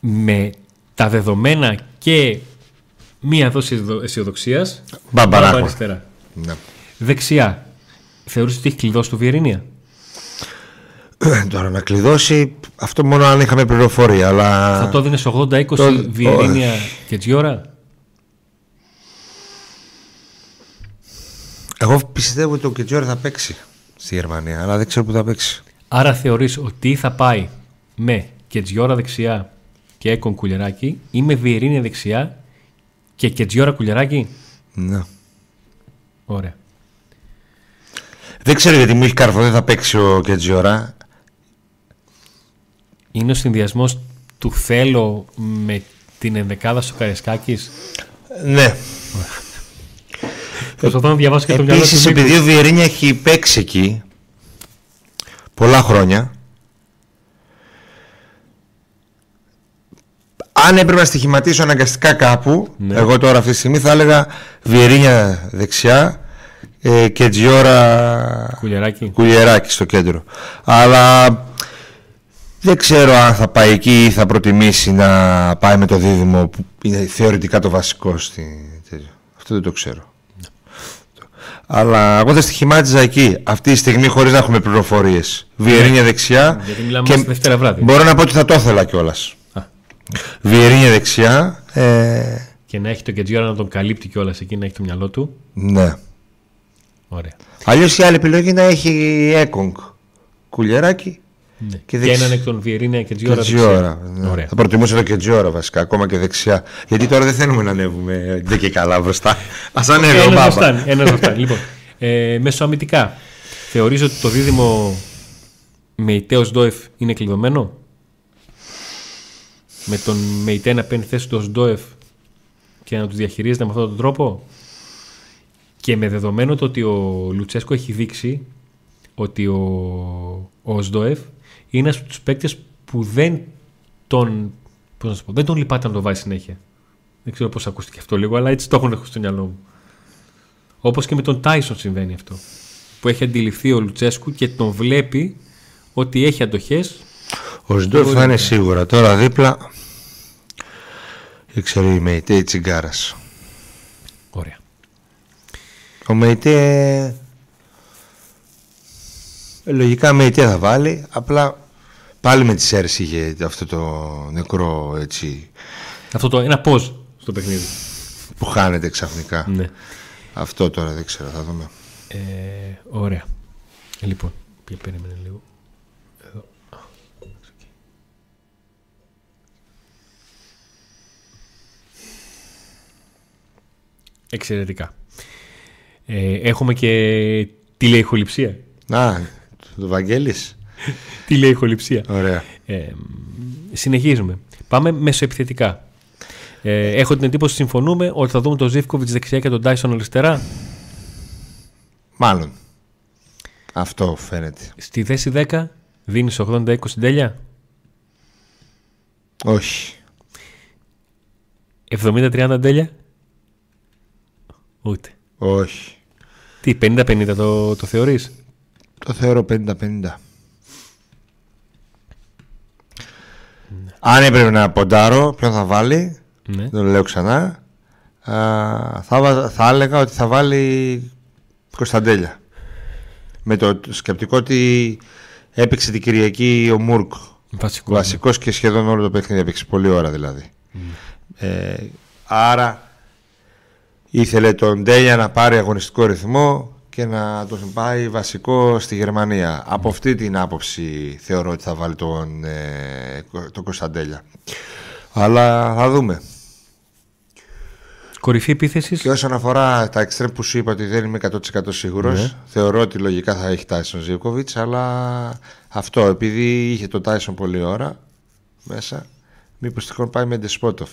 με τα δεδομένα και μία δόση αισιοδοξίας. Μπάμπα Ράχμαν. Ναι. Δεξιά. Θεωρείς ότι έχει κλειδώσει του Βιεϊρίνια? Τώρα να κλειδώσει, αυτό μόνο αν είχαμε πληροφορία. Αλλά... θα το δίνεις ογδόντα είκοσι το... Βιεϊρίνια και Κετζιόρα. Εγώ πιστεύω ότι ο Κετζιόρα θα παίξει στη Γερμανία, αλλά δεν ξέρω που θα παίξει. Άρα θεωρείς ότι θα πάει με Κετζιόρα δεξιά και Έκον Κουλιεράκη ή με Βιεϊρίνια δεξιά και Κετζιόρα Κουλιεράκη. Ναι. Ωραία. Δεν ξέρω γιατί μου έχει καρφωθεί θα παίξει ο Κετζιόρα. Είναι ο συνδυασμός του θέλω με την ενδεκάδα Σοκαρισκάκης Ναι. Προσπαθώ να διαβάσω και το μυαλό του. Επίσης, επειδή ο Βιεϊρίνια έχει παίξει εκεί πολλά χρόνια, αν έπρεπε να στοιχηματίσω αναγκαστικά κάπου, ναι, εγώ τώρα αυτή τη στιγμή θα έλεγα Βιεϊρίνια δεξιά, ε, Κετζιόρα, Κουλιεράκη. Κουλιεράκη στο κέντρο. Αλλά δεν ξέρω αν θα πάει εκεί ή θα προτιμήσει να πάει με το δίδυμο που είναι θεωρητικά το βασικό στη... Αυτό δεν το ξέρω. Ναι. Αλλά εγώ θα στοιχημάτιζα εκεί αυτή τη στιγμή χωρίς να έχουμε πληροφορίες. Βιεϊρίνια δεξιά. Γιατί μιλάμε και... Δευτέρα βράδυ. Μπορώ να πω ότι θα το ήθελα κιόλας. Βιεϊρίνια δεξιά. Ε... Και να έχει το Κετζιόρα να τον καλύπτει κιόλας εκεί, να έχει το μυαλό του. Ναι. Ωραία. Αλλιώς η άλλη επιλογή να έχει Έκονγκ, Κουλιεράκη. Ναι. Και, δεξ... και έναν εκ των Βιεϊρίνια και Κετζιόρα. Κετζιόρα. Ναι. Θα προτιμούσα το Κετζιόρα βασικά, ακόμα και δεξιά. Γιατί τώρα δεν θέλουμε να ανέβουμε δεν και καλά μπροστά. Ας ανέβει ο Μπάμπα. Ένας μπροστά. Λοιπόν, ε, μεσοαμυντικά. Θεωρείς ότι το δίδυμο Μεϊτέ ως Ντόεφ είναι κλειδωμένο? Με τον Μεϊτέ να παίρνει θέση του ως Ντόεφ και να τους διαχειρίζεται με αυτόν τον τρόπο. Και με δεδομένο το ότι ο Λουτσέσκου έχει δείξει ότι ο, ο Σντοεφ είναι ένας από τους παίκτες που δεν τον, πώς να σου πω, δεν τον λυπάται να τον βάζει συνέχεια. Δεν ξέρω πώς ακούστηκε αυτό λίγο, αλλά έτσι το έχουν στο μυαλό μου. Όπως και με τον Τάισον συμβαίνει αυτό. Που έχει αντιληφθεί ο Λουτσέσκου και τον βλέπει ότι έχει αντοχές. Ο Σντοεφ θα είναι σίγουρα. Τώρα δίπλα, δεν ξέρω, η Μεϊτέ ή Τσιγκάρα. Ωραία. Ο Μεϊτέ... Λογικά Μεϊτέ θα βάλει, απλά πάλι με τις αίρες είχε αυτό το νεκρό έτσι... Αυτό το ένα πώς στο παιχνίδι. Που χάνεται ξαφνικά. Ναι. Αυτό τώρα δεν ξέρω, θα δούμε. Ε, ωραία. Λοιπόν, περίμενε λίγο. Εδώ. Εξαιρετικά. Ε, έχουμε και τηλεϊχοληψία. Α, το Βαγγέλης. Τηλεϊχοληψία. Ωραία. Ε, συνεχίζουμε. Πάμε μεσοεπιθετικά. Ε, έχω την εντύπωση ότι συμφωνούμε ότι θα δούμε τον Ζήφκοβιτς δεξιά και τον Τάισον αριστερά. Μάλλον. Αυτό φαίνεται. Στη θέση δέκα δίνεις ογδόντα είκοσι τέλεια. Όχι. εβδομήντα τριάντα τέλεια. Ούτε. Όχι. Τι, πενήντα πενήντα το, το θεωρείς? Το θεωρώ πενήντα πενήντα. Ναι. Αν έπρεπε να ποντάρω ποιον θα βάλει, ναι, το λέω ξανά, α, θα, θα έλεγα ότι θα βάλει Κωνσταντέλια. Με το σκεπτικό ότι έπαιξε την Κυριακή ο Μούρκ. Βασικό, βασικός, ναι, και σχεδόν όλο το παιχνίδι έπαιξε. Πολύ ώρα δηλαδή. Mm. Ε, άρα ήθελε τον Τέλια να πάρει αγωνιστικό ρυθμό και να τον πάει βασικό στη Γερμανία. Mm. Από αυτή την άποψη θεωρώ ότι θα βάλει τον, ε, τον Κωνσταντέλια. Αλλά θα δούμε. Κορυφή επίθεσης. Και όσον αφορά τα εξτρέμ που σου είπα ότι δεν είμαι εκατό τοις εκατό σίγουρος, mm, θεωρώ ότι λογικά θα έχει Τάισον Ζήφκοβιτς, αλλά αυτό επειδή είχε τον Τάισον πολλή ώρα μέσα, μήπως τυχόν πάει με Ντεσπότοφ.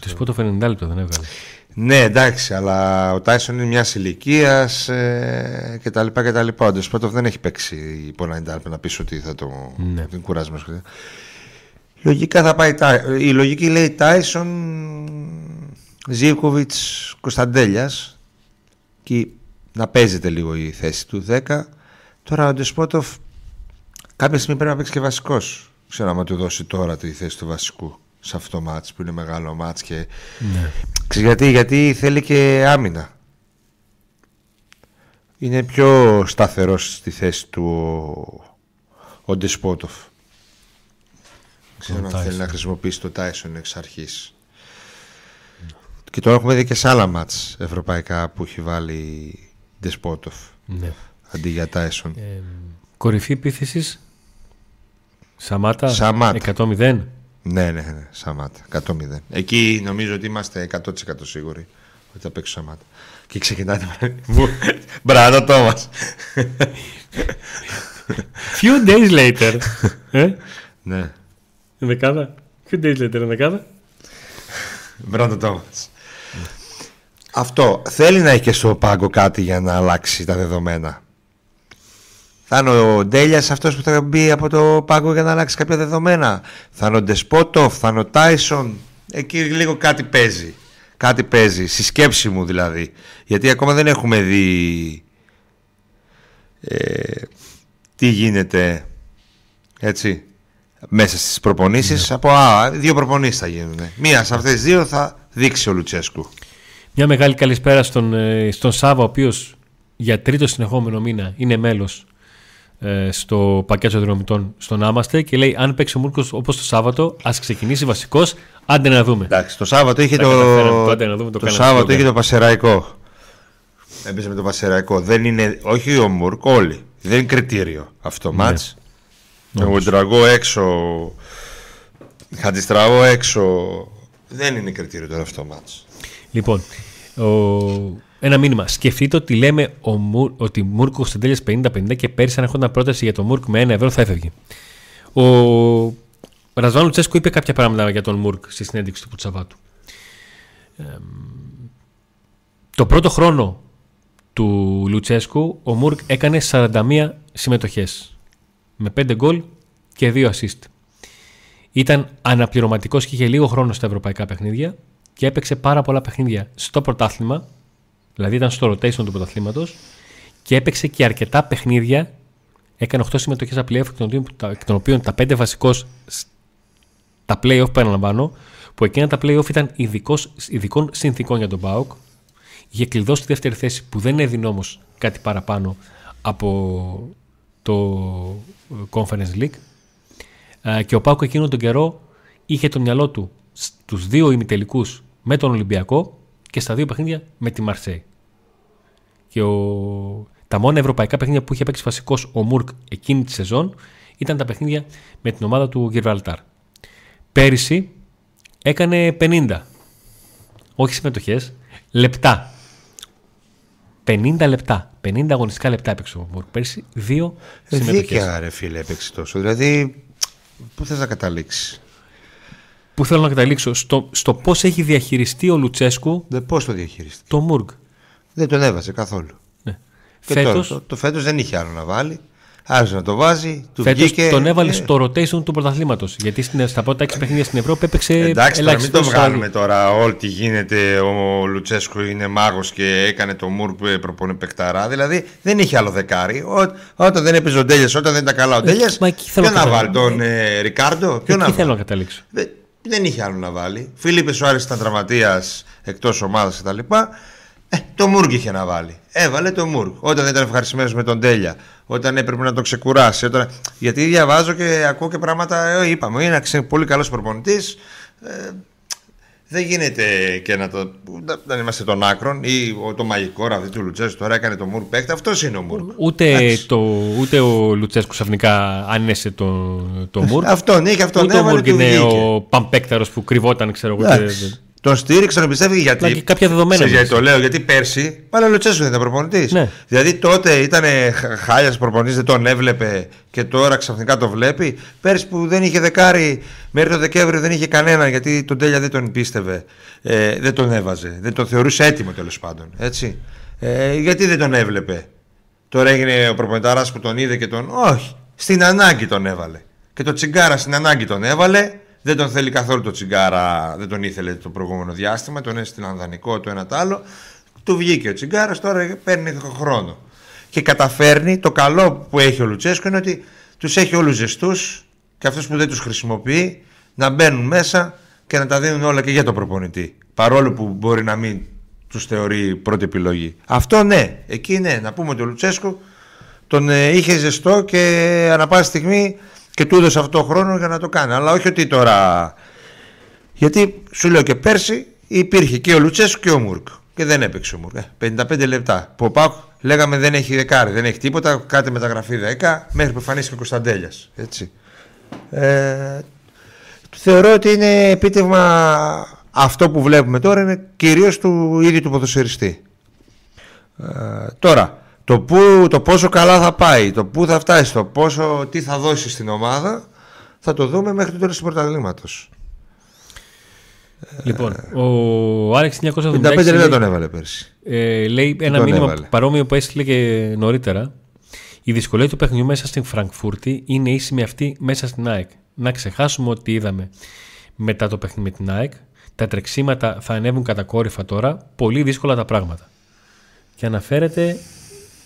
Ντεσπότοφ ενενήντα λεπτό δεν έβγαλε. Ναι, εντάξει, αλλά ο Τάισον είναι μιας ηλικίας ε, και τα λοιπά και τα λοιπά. Ο Ντεσπότοφ δεν έχει παίξει υπό ενενήντα λεπτό να πεις ότι θα τον, ναι, τον κουράζουμε. Λογικά θα πάει, η λογική λέει Τάισον, Ζήφκοβιτς, Κωνσταντέλιας και να παίζεται λίγο η θέση του δέκα. Τώρα ο Ντεσπότοφ κάποια στιγμή πρέπει να παίξει και βασικός. Ξέρω να του δώσει τώρα τη θέση του βασικού σε αυτό το μάτς που είναι μεγάλο μάτς και... ναι. Ξέρεις γιατί, γιατί θέλει και άμυνα. Είναι πιο σταθερός στη θέση του ο, ο Ντεσπότοφ. Ξέρω αν Τάισον θέλει να χρησιμοποιήσει το Τάισον εξ αρχής. Ναι. Και τώρα έχουμε δει και σε άλλα μάτς ευρωπαϊκά που έχει βάλει Ντεσπότοφ, ναι, αντί για Τάισον. Ε, κορυφή επίθεσης Σαμάτα, Σαμάτα. εκατό μηδέν. Ναι, ναι, ναι, Σαμάτα, εκατό μηδέν. Εκεί νομίζω ότι είμαστε εκατό τοις εκατό σίγουροι ότι θα παίξει ο Σαμάτα. Και ξεκινάτε μπράβο Τόμας. Few days later. ε? Ναι. Ενδεκάδα. Few days later, ενδεκάδα. Μπράντον Τόμας. Αυτό θέλει να έχει και στο πάγκο κάτι για να αλλάξει τα δεδομένα. Θα είναι ο Ντέλιας αυτός που θα μπει από το πάγκο για να αλλάξει κάποια δεδομένα. Θα είναι ο Ντεσπότοφ, θα είναι ο Τάισον. Εκεί λίγο κάτι παίζει. Κάτι παίζει, στη σκέψη μου δηλαδή. Γιατί ακόμα δεν έχουμε δει ε, τι γίνεται, έτσι, μέσα στις προπονήσεις. Yeah. Από α, δύο προπονήσεις θα γίνουν. Μία σε αυτές δύο θα δείξει ο Λουτσέσκου. Μια μεγάλη καλησπέρα στον, στον Σάβα, ο οποίος για τρίτο συνεχόμενο μήνα είναι μέλος ε, στο πακέτο δυναμητών στον Άμαστε και λέει: αν παίξει ο Μούρκος όπως το Σάββατο, ας ξεκινήσει βασικός. Άντε να δούμε. Εντάξει, το Σάββατο είχε το, το, το, το, το Σάββατο είχε το Πασεραϊκό. Έπαιζε με το Πασεραϊκό. Δεν είναι, όχι ο Μούρκ, όλοι. Δεν είναι κριτήριο αυτό το μάτς. Ο Ντραγό έξω, Χατζηστραβό έξω. Δεν είναι κριτήριο τώρα αυτό το μάτς. Λοιπόν, ο... ένα μήνυμα. Σκεφτείτε ότι λέμε ο Μουρ... ότι Μούρκο στην τέλεια πενήντα πενήντα και πέρυσι αν έχονταν πρόταση για τον Μούρκ με ένα ευρώ θα έφευγε. Ο Ρασβάν Λουτσέσκου είπε κάποια πράγματα για τον Μούρκ στη συνέντευξη του Πουτσαβάτου. Ε, το πρώτο χρόνο του Λουτσέσκου ο Μούρκ έκανε σαράντα μία συμμετοχές με πέντε γκολ και δύο ασίστ. Ήταν αναπληρωματικός και είχε λίγο χρόνο στα ευρωπαϊκά παιχνίδια και έπαιξε πάρα πολλά παιχνίδια στο πρωτάθλημα, δηλαδή ήταν στο rotation του πρωταθλήματος και έπαιξε και αρκετά παιχνίδια, έκανε οκτώ συμμετοχές στα play-off, εκ των οποίων τα πέντε βασικός τα play-off που αναλαμβάνω, που εκείνα τα play-off ήταν ειδικός, ειδικών συνθήκων για τον ΠΑΟΚ, είχε κλειδώσει τη δεύτερη θέση που δεν έδινε όμως κάτι παραπάνω από το Conference League και ο ΠΑΟΚ εκείνον τον καιρό είχε το μυαλό του στους δύο ημιτελικούς με τον Ολυμπιακό και στα δύο παιχνίδια με τη Μαρσέη. Και ο... τα μόνα ευρωπαϊκά παιχνίδια που είχε παίξει βασικός ο Μουρκ εκείνη τη σεζόν ήταν τα παιχνίδια με την ομάδα του Γιβραλτάρ. Πέρυσι έκανε πενήντα. Όχι συμμετοχές, λεπτά. πενήντα λεπτά. πενήντα αγωνιστικά λεπτά έπαιξε ο Μουρκ. Πέρυσι δύο συμμετοχές. Δίκαια ρε φίλε έπαιξε τόσο. Δηλαδή πού θες να καταλήξεις. Που θέλω να καταλήξω στο, στο πώς έχει διαχειριστεί ο Λουτσέσκου. Δε, πώς το διαχειριστεί. Το Μούρκ. Δεν τον έβαζε καθόλου. Ναι. Φέτος, τώρα, το, το φέτος δεν είχε άλλο να βάλει. Άρχισε να το βάζει. Του φέτος βγήκε, τον έβαλε ε... στο rotation του πρωταθλήματος. Γιατί στην, στα πρώτα έξι παιχνίδια στην Ευρώπη έπαιξε. Εντάξει, τώρα μην το βγάλουμε τώρα. Όλη τι γίνεται. Ο Λουτσέσκου είναι μάγος και έκανε το Μούρκ που προπονεί παικταρά. Δηλαδή δεν είχε άλλο δεκάρι. Ό, όταν δεν έπαιζε ο Ντέλιας, όταν δεν ήταν καλά ο Ντέλιας. Ποιο να βάλει τον Ρικάρντο. Τι θέλω να καταλήξω. Δεν είχε άλλο να βάλει. Φίλιππε Σουάρες ήταν τραυματίας, εκτός ομάδας κτλ. Ε, το Μούρκ είχε να βάλει. Έβαλε το Μούρκ. Όταν δεν ήταν ευχαριστημένος με τον Τέλια, όταν έπρεπε να τον ξεκουράσει. Όταν... Γιατί διαβάζω και ακούω και πράγματα. Ε, είπαμε, είναι ένα πολύ καλός προπονητής. Ε, δεν γίνεται και να το. Δεν είμαστε των άκρων ή το μαγικό ραβδί του Λουτσέσκου. Τώρα έκανε το Μούρκ παίχτη. Αυτός είναι ο Μούρκ. Ούτε, το, ούτε ο Λουτσέσκου ξαφνικά άνεσε το, το Μούρκ. Αυτόν είχε, αυτόν έβαλε. Ο Μούρκ είναι ο παμπέκταρος που κρυβόταν, ξέρω εγώ. Τον στήριξε, τον πιστεύει γιατί. Κάποια δεδομένα. Ξέρεις, γιατί το λέω, γιατί πέρσι πάλι ο Λουτσέσκου δεν ήταν προπονητής. Ναι. Δηλαδή τότε ήταν χάλιας προπονητής, δεν τον έβλεπε και τώρα ξαφνικά το βλέπει. Πέρσι που δεν είχε δεκάρι, μέχρι τον Δεκέμβριο δεν είχε κανένα γιατί τον Τέλια δεν τον πίστευε. Ε, δεν τον έβαζε. Δεν τον θεωρούσε έτοιμο τέλος πάντων. Έτσι. Ε, γιατί δεν τον έβλεπε. Τώρα έγινε ο προπονητάρας που τον είδε και τον. Όχι. Στην ανάγκη τον έβαλε. Και το Τσιγκάρα στην ανάγκη τον έβαλε. Δεν τον θέλει καθόλου το Τσιγκάρα, δεν τον ήθελε το προηγούμενο διάστημα, τον έστειλε ανδανικό, το ένα το άλλο. Του βγήκε ο Τσιγκάρας, τώρα παίρνει χρόνο. Και καταφέρνει, το καλό που έχει ο Λουτσέσκου είναι ότι τους έχει όλους ζεστούς και αυτούς που δεν τους χρησιμοποιεί να μπαίνουν μέσα και να τα δίνουν όλα και για τον προπονητή. Παρόλο που μπορεί να μην τους θεωρεί πρώτη επιλογή. Αυτό ναι, εκεί ναι, να πούμε ότι ο Λουτσέσκου τον είχε ζεστό και ανά πάση στιγμή. Και του έδωσε αυτό χρόνο για να το κάνει. Αλλά όχι ότι τώρα. Γιατί σου λέω και πέρσι υπήρχε και ο Λουτσέσκου και ο Μουρκ. Και δεν έπαιξε ο Μουρκ. πενήντα πέντε λεπτά. Που ο ΠΑΟΚ λέγαμε δεν έχει δεκάρι, δεν έχει τίποτα. Κάτι μεταγραφή δέκα μέχρι που εμφανίστηκε ο Κωνσταντέλιας. Έτσι. Ε, θεωρώ ότι είναι επίτευγμα αυτό που βλέπουμε τώρα. Είναι κυρίως του ίδιου του ποδοσφαιριστή. Ε, τώρα. Το, που, το πόσο καλά θα πάει, το πού θα φτάσει, το πόσο, τι θα δώσει στην ομάδα, θα το δούμε μέχρι το τέλος του πρωταθλήματος. Λοιπόν, ο Άρεξ εννιακόσια εβδομήντα έξι δεν τον έβαλε πέρσι. Ε, λέει ένα μήνυμα έβαλε. Παρόμοιο που έστειλε και νωρίτερα. Η δυσκολία του παιχνιού μέσα στην Φραγκφούρτη είναι ίση με αυτή μέσα στην ΑΕΚ. Να ξεχάσουμε ότι είδαμε μετά το παιχνίδι με την ΑΕΚ. Τα τρεξίματα θα ανέβουν κατακόρυφα τώρα. Πολύ δύσκολα τα πράγματα. Και αναφέρεται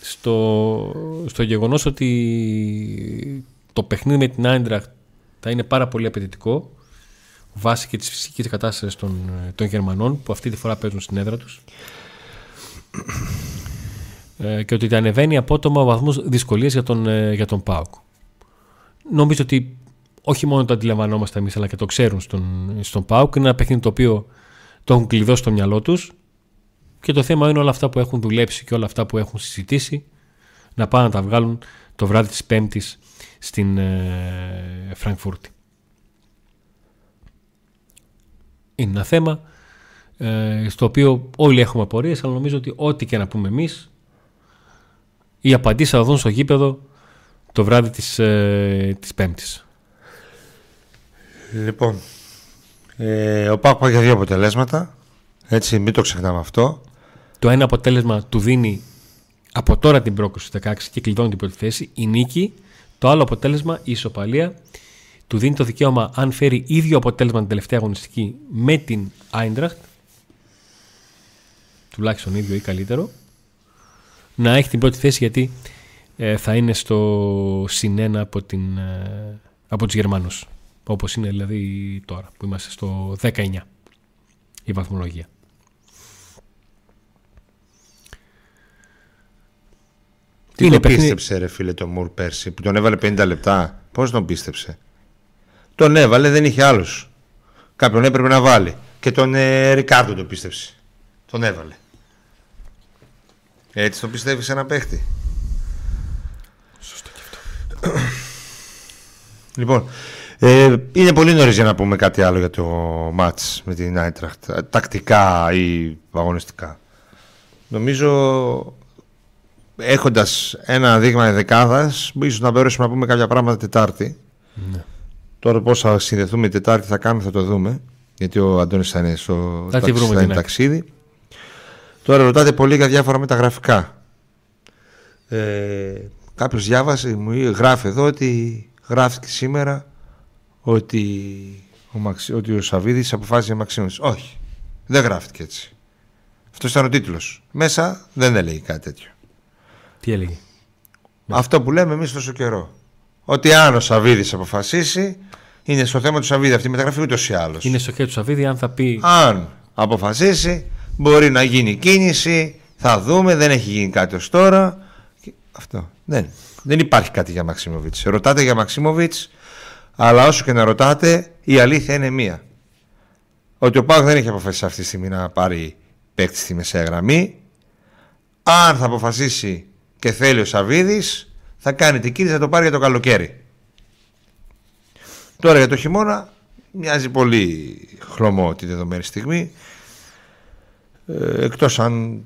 στο, στο γεγονός ότι το παιχνίδι με την Άιντραχτ θα είναι πάρα πολύ απαιτητικό. Βάσει και της φυσικής κατάστασης των, των Γερμανών που αυτή τη φορά παίζουν στην έδρα τους. Ε, και ότι ανεβαίνει απότομα ο βαθμός δυσκολίας για τον, ε, για τον ΠΑΟΚ. Νομίζω ότι όχι μόνο το αντιλαμβανόμαστε εμείς, αλλά και το ξέρουν στον, στον ΠΑΟΚ. Είναι ένα παιχνίδι το οποίο το έχουν κλειδώσει στο μυαλό τους. Και το θέμα είναι όλα αυτά που έχουν δουλέψει και όλα αυτά που έχουν συζητήσει να πάνε να τα βγάλουν το βράδυ της Πέμπτης στην ε, Φραγκφούρτη. Είναι ένα θέμα ε, στο οποίο όλοι έχουμε απορίες, αλλά νομίζω ότι ό,τι και να πούμε εμείς, οι απαντήσεις θα δοθούν στο γήπεδο το βράδυ της, ε, της Πέμπτης. Λοιπόν, ε, ο ΠΑΟΚ πάει για δύο αποτελέσματα, έτσι μην το ξεχνάμε αυτό. Το ένα αποτέλεσμα του δίνει από τώρα την πρόκριση του δεκαέξι και κλειδώνει την πρώτη θέση, η νίκη. Το άλλο αποτέλεσμα, η ισοπαλία, του δίνει το δικαίωμα, αν φέρει ίδιο αποτέλεσμα την τελευταία αγωνιστική με την Άιντραχτ, τουλάχιστον ίδιο ή καλύτερο, να έχει την πρώτη θέση, γιατί ε, θα είναι στο συνένα από, την, ε, από τους Γερμανούς, όπως είναι δηλαδή τώρα που είμαστε στο δεκαεννιά η βαθμολογία. Τι είναι, το παιχνί... πίστεψε ρε φίλε το Μουρ πέρσι που τον έβαλε πενήντα λεπτά? Πώς τον πίστεψε? Τον έβαλε, δεν είχε άλλους. Κάποιον έπρεπε να βάλει. Και τον ε, Ρικάρντο τον πίστεψε. Τον έβαλε. Έτσι τον πιστεύει σε ένα παίχτη. Σωστό και αυτό. Λοιπόν, ε, είναι πολύ νωρίς για να πούμε κάτι άλλο για το μάτς με την Άιντραχτ. Τακτικά ή αγωνιστικά. Νομίζω έχοντας ένα δείγμα δεκάδας, ίσως να μπορέσουμε να πούμε κάποια πράγματα Τετάρτη. Ναι. Τώρα πώς θα συνδεθούμε Τετάρτη θα κάνουμε θα το δούμε. Γιατί ο Αντώνης θα είναι στο θα ταξίδι, θα είναι ταξίδι. Τώρα ρωτάτε πολύ για διάφορα μεταγραφικά. ε, Κάποιος διάβασε, μου γράφει εδώ ότι γράφει σήμερα ότι ο, Μαξι... ότι ο Σαββίδης αποφάσισε Μαξίμου. Όχι, δεν γράφτηκε έτσι. Αυτό ήταν ο τίτλος. Μέσα δεν έλεγε κάτι τέτοιο. Τι έλεγε? Αυτό που λέμε εμείς τόσο καιρό, ότι αν ο Σαββίδης αποφασίσει, είναι στο θέμα του Σαββίδη αυτή η μεταγραφή ούτως ή άλλως. Είναι στο χέρι του Σαββίδη αν θα πει. Αν αποφασίσει, μπορεί να γίνει κίνηση, θα δούμε, δεν έχει γίνει κάτι ως τώρα. Και αυτό. Δεν, δεν υπάρχει κάτι για Μαξίμοβιτς. Ρωτάτε για Μαξίμοβιτς, αλλά όσο και να ρωτάτε, η αλήθεια είναι μία. Ότι ο ΠΑΟΚ δεν έχει αποφασίσει αυτή τη στιγμή να πάρει παίκτη στη μεσαία γραμμή. Αν θα αποφασίσει και θέλει ο Σαββίδης, θα κάνει την κίνηση, θα το πάρει για το καλοκαίρι. Τώρα για το χειμώνα μοιάζει πολύ χλωμό τη δεδομένη στιγμή. Ε, εκτός αν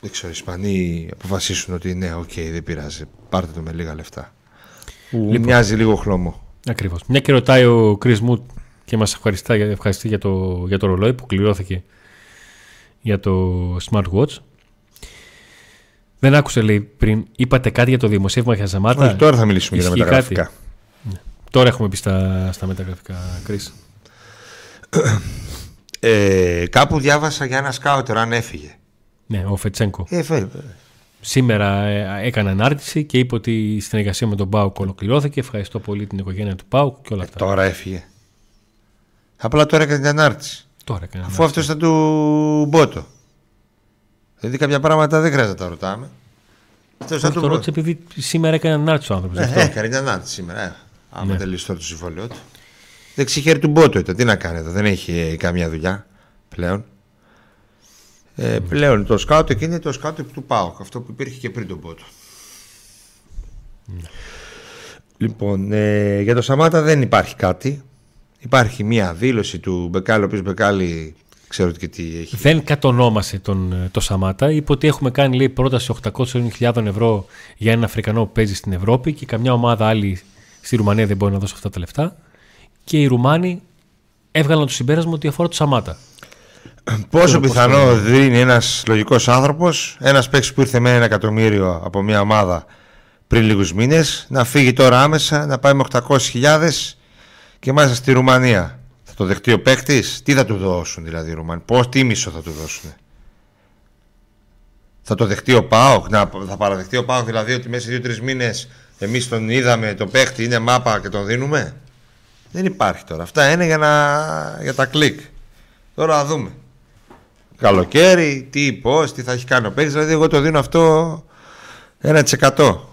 δεν ξέρω, οι Ισπανοί αποφασίσουν ότι ναι, οκ, okay, δεν πειράζει, πάρτε το με λίγα λεφτά. Λοιπόν, μοιάζει λίγο χλωμό. Ακριβώς. Μια και ρωτάει ο Chris Mood και μας ευχαριστεί, ευχαριστεί για, το, για το ρολόι που κληρώθηκε για το smartwatch. Δεν άκουσε, λέει, πριν. Είπατε κάτι για το δημοσίευμα για Σαμάτα. Όχι, τώρα θα μιλήσουμε για τα μεταγραφικά. Ναι. Τώρα έχουμε πει στα, στα μεταγραφικά, Κρίς. Ε, κάπου διάβασα για ένα σκάουτερ, αν έφυγε. Ναι, ο Φετσένκο. Ε, φε... Σήμερα έκανε ανάρτηση και είπε ότι η συνεργασία με τον ΠΑΟΚ ολοκληρώθηκε. Ευχαριστώ πολύ την οικογένεια του ΠΑΟΚ και όλα αυτά. Ε, τώρα έφυγε. Απλά τώρα έκανε την ανάρτηση. Τώρα έκανε αφού αυτό θα του μπότο. Δηλαδή κάποια πράγματα δεν χρειάζεται να τα ρωτάμε. Αυτό το ρώτησε επειδή σήμερα έκανε ανάρτηση ο άνθρωπος. Ε, έκανε την ανάρτηση σήμερα. Ε. Άμα ναι. τελειώσει το συμβόλαιο του. Δεξιχέρι του Μπότο ήταν. Τι να κάνει εδώ, δεν έχει καμία δουλειά πλέον. Ε, mm. Πλέον το σκάουτο εκεί είναι το σκάουτο του ΠΑΟΚ. Αυτό που υπήρχε και πριν τον Μπότο. Mm. Λοιπόν, ε, για το Σαμάτα δεν υπάρχει κάτι. Υπάρχει μία δήλωση του Μπρκάλη, ο οποίος Μπρκάλη. Ξέρω και τι έχει. Δεν κατονόμασε τον, το Σαμάτα. Είπε ότι έχουμε κάνει, λέει, πρόταση οκτακόσιες χιλιάδες ευρώ για έναν Αφρικανό που παίζει στην Ευρώπη και καμιά ομάδα άλλη στη Ρουμανία δεν μπορεί να δώσει αυτά τα λεφτά. Και οι Ρουμάνοι έβγαλαν το συμπέρασμα ότι αφορά το Σαμάτα. Πόσο πιθανό δίνει ένας λογικός άνθρωπος, ένας παίκτης που ήρθε με ένα εκατομμύριο από μια ομάδα πριν λίγους μήνες, να φύγει τώρα άμεσα, να πάει με οκτακόσιες χιλιάδες και μάλιστα στη Ρουμανία? Θα το δεχτεί ο παίκτης? Τι θα του δώσουν δηλαδή οι Ρουμανοί, πώς, τι μισό θα του δώσουν? Θα το δεχτεί ο ΠΑΟΚ? Να, θα παραδεχτεί ο ΠΑΟΚ δηλαδή ότι μέσα σε δύο τρεις μήνες εμείς τον είδαμε, τον παίκτη, είναι μάπα και τον δίνουμε? Δεν υπάρχει τώρα. Αυτά είναι για, να, για τα κλικ. Τώρα θα δούμε. Καλοκαίρι, τι, πώς, τι θα έχει κάνει ο παίκτης. Δηλαδή, εγώ το δίνω αυτό ένα τοις εκατό.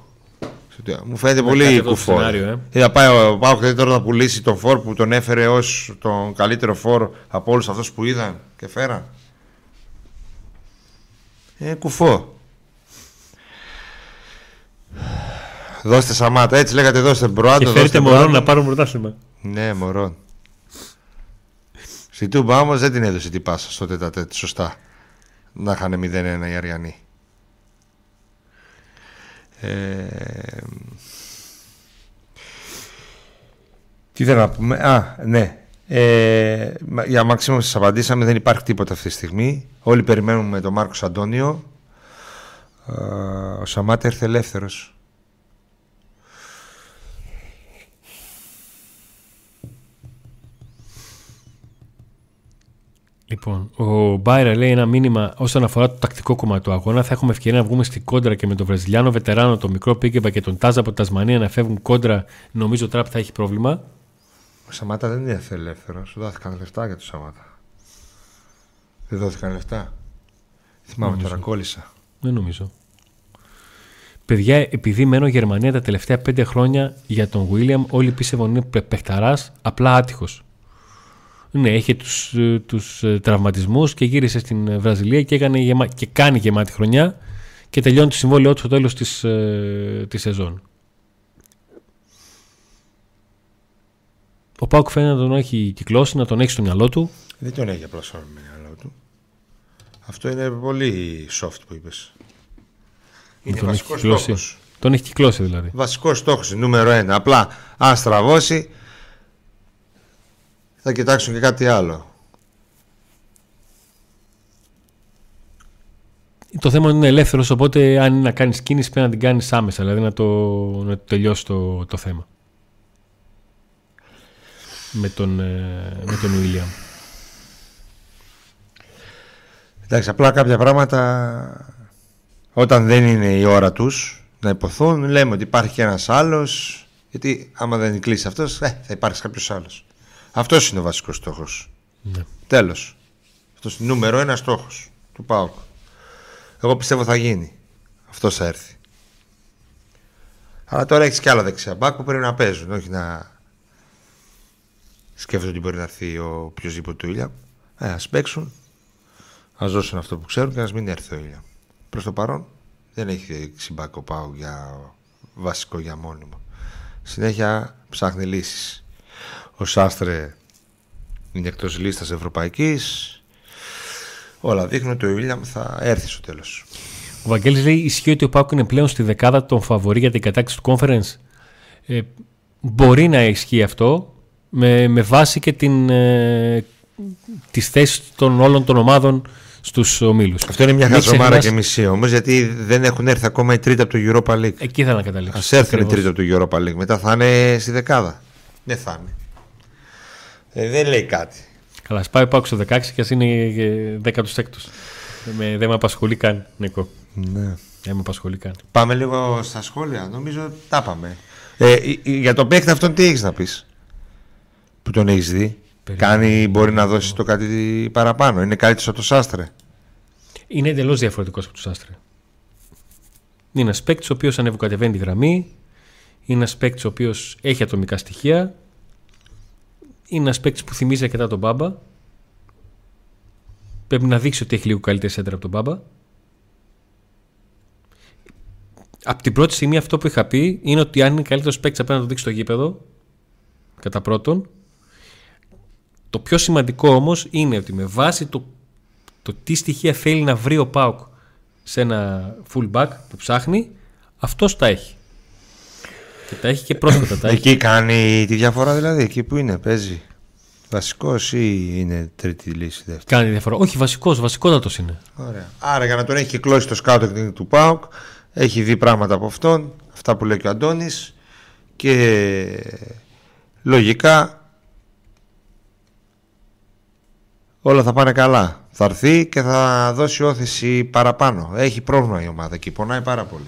Μου φαίνεται πολύ κουφό. Ε. Θα πάει ο Πάοκ τώρα να πουλήσει τον φόρ που τον έφερε ως τον καλύτερο φόρ από όλους αυτούς που είδαν και φέραν. Ε, κουφό. Δώστε Σαμάτα, έτσι λέγατε, δώστε Μπροάντο. Και φέρετε Μωρόν να πάρουν πρωτάθλημα. Ναι, Μωρόν. Στη Τούμπα όμως δεν την έδωσε την πάσα στο τέταρτο, σωστά. Να είχαν μηδέν ένα οι Αριανοί. Ε... Τι ήθελα να πούμε? Α, ναι. Ε, για Μαξίμο σας απαντήσαμε, δεν υπάρχει τίποτα αυτή τη στιγμή. Όλοι περιμένουμε τον Μάρκος Αντώνιο. Ε, ο Σαμάτα έρθε ελεύθερος. Λοιπόν, ο Μπάιρα λέει ένα μήνυμα όσον αφορά το τακτικό κομμάτι του αγώνα. Θα έχουμε ευκαιρία να βγούμε στην κόντρα και με τον Βραζιλιάνο βετεράνο, τον μικρό Πίγκεμπα και τον Τάζα από Τασμανία να φεύγουν κόντρα. Νομίζω ο Τραπ θα έχει πρόβλημα. Ο Σαμάτα δεν είναι ελεύθερο. Σου δόθηκαν λεφτά για τον Σαμάτα. Δεν δόθηκαν λεφτά. Θυμάμαι τώρα, κόλλησα. Δεν νομίζω. Παιδιά, επειδή μένω Γερμανία τα τελευταία πέντε χρόνια για τον Ουίλιαμ, όλοι πίστευαν είναι παιχταράς, απλά άτυχος. Ναι, είχε τους, τους τραυματισμούς και γύρισε στην Βραζιλία και, έκανε γεμα... και κάνει γεμάτη χρονιά και τελειώνει το συμβόλαιό του στο τέλος της, ε, της σεζόν. Ο Πάουκ φαίνεται να τον έχει κυκλώσει, να τον έχει στο μυαλό του. Δεν τον έχει απλά στο μυαλό του. Αυτό είναι πολύ soft που είπες. Είναι βασικός στόχος. Τον έχει κυκλώσει δηλαδή. Βασικός στόχος, νούμερο ένα. Απλά αν στραβώσει, θα κοιτάξουν και κάτι άλλο. Το θέμα είναι ελεύθερος, οπότε αν είναι να κάνεις κίνηση πρέπει να την κάνεις άμεσα, δηλαδή να το, να το τελειώσει το, το θέμα με τον, με τον Ουίλιαμ. Εντάξει, απλά κάποια πράγματα όταν δεν είναι η ώρα τους να υποθούν, λέμε ότι υπάρχει και ένας άλλος, γιατί άμα δεν κλείσει αυτός, ε, θα υπάρξει κάποιος άλλος. Αυτός είναι ο βασικός στόχος. Ναι. Τέλος. Αυτός είναι νούμερο ένα στόχος του ΠΑΟΚ. Εγώ πιστεύω θα γίνει. Αυτός θα έρθει. Αλλά τώρα έχεις και άλλα δεξιά μπακ που πρέπει να παίζουν. Όχι να σκέφτονται ότι μπορεί να έρθει ο οποιοσδήποτε του Ήλια. Ε, ας παίξουν. Ας δώσουν αυτό που ξέρουν και ας μην έρθει ο Ήλια. Προς το παρόν δεν έχει συμπακ ο ΠΑΟΚ για βασικό, για μόνιμο. Συνέχεια ψάχνει λύσεις. Ο Σάστρε είναι εκτός λίστας ευρωπαϊκής. Όλα δείχνουν ότι ο Ουίλιαμ θα έρθει στο τέλος. Ο Βαγγέλης λέει: ισχύει ότι ο ΠΑΟΚ είναι πλέον στη δεκάδα των φαβορί για την κατάκτηση του conference? Ε, μπορεί να ισχύει αυτό με, με βάση και την, ε, τις θέσεις των όλων των ομάδων στους ομίλους. Αυτό είναι μια χαζομάρα και μισή όμως, γιατί δεν έχουν έρθει ακόμα οι τρίτοι από το Europa League. Εκεί θα ανακαταλήξω. Ας έρθουν οι τρίτοι από το Europa League, μετά θα είναι στη δεκάδα. Δεν θα είναι. Ε, δεν λέει κάτι. Καλά, σπάει πάω στο δεκαέξι και ας είναι δέκατος έκτος. Δεν με απασχολεί καν, Νίκο. Ναι. Δεν με απασχολεί καν. Πάμε λίγο στα σχόλια. Νομίζω τα πάμε. Ε, για το παίκτη αυτόν τι έχεις να πεις? Που τον έχεις δει. Περίμενε. Κάνει, μπορεί να δώσει το κάτι παραπάνω. Είναι καλύτερος από το Σάστρε? Είναι εντελώς διαφορετικός από το Σάστρε. Είναι ένας παίκτης ο οποίος ανεβοκατεβαίνει τη γραμμή. Είναι ένας παίκτης ο οποίος έχει ατομικά στοιχεία. Είναι ένας παίκτης που θυμίζει αρκετά τον Μπάμπα. Πρέπει να δείξει ότι έχει λίγο καλύτερη σέντρα από τον Μπάμπα. Από την πρώτη στιγμή αυτό που είχα πει είναι ότι αν είναι καλύτερος παίκτης απέναντι να το δείξει στο γήπεδο, κατά πρώτον. Το πιο σημαντικό όμως είναι ότι με βάση το, το τι στοιχεία θέλει να βρει ο ΠΑΟΚ σε ένα fullback που ψάχνει, αυτός τα έχει. Και τα έχει και πρόσφατα. Εκεί κάνει τη διαφορά δηλαδή, εκεί που είναι, παίζει. Βασικός ή είναι τρίτη λύση, δεύτερη? Κάνει διαφορά. Όχι, βασικός, βασικότατος είναι. Ωραία. Άρα για να τον έχει κυκλώσει το σκάουτινγκ του ΠΑΟΚ, έχει δει πράγματα από αυτόν, αυτά που λέει και ο Αντώνης, και λογικά όλα θα πάνε καλά. Θα έρθει και θα δώσει όθηση παραπάνω. Έχει πρόβλημα η ομάδα και πονάει πάρα πολύ.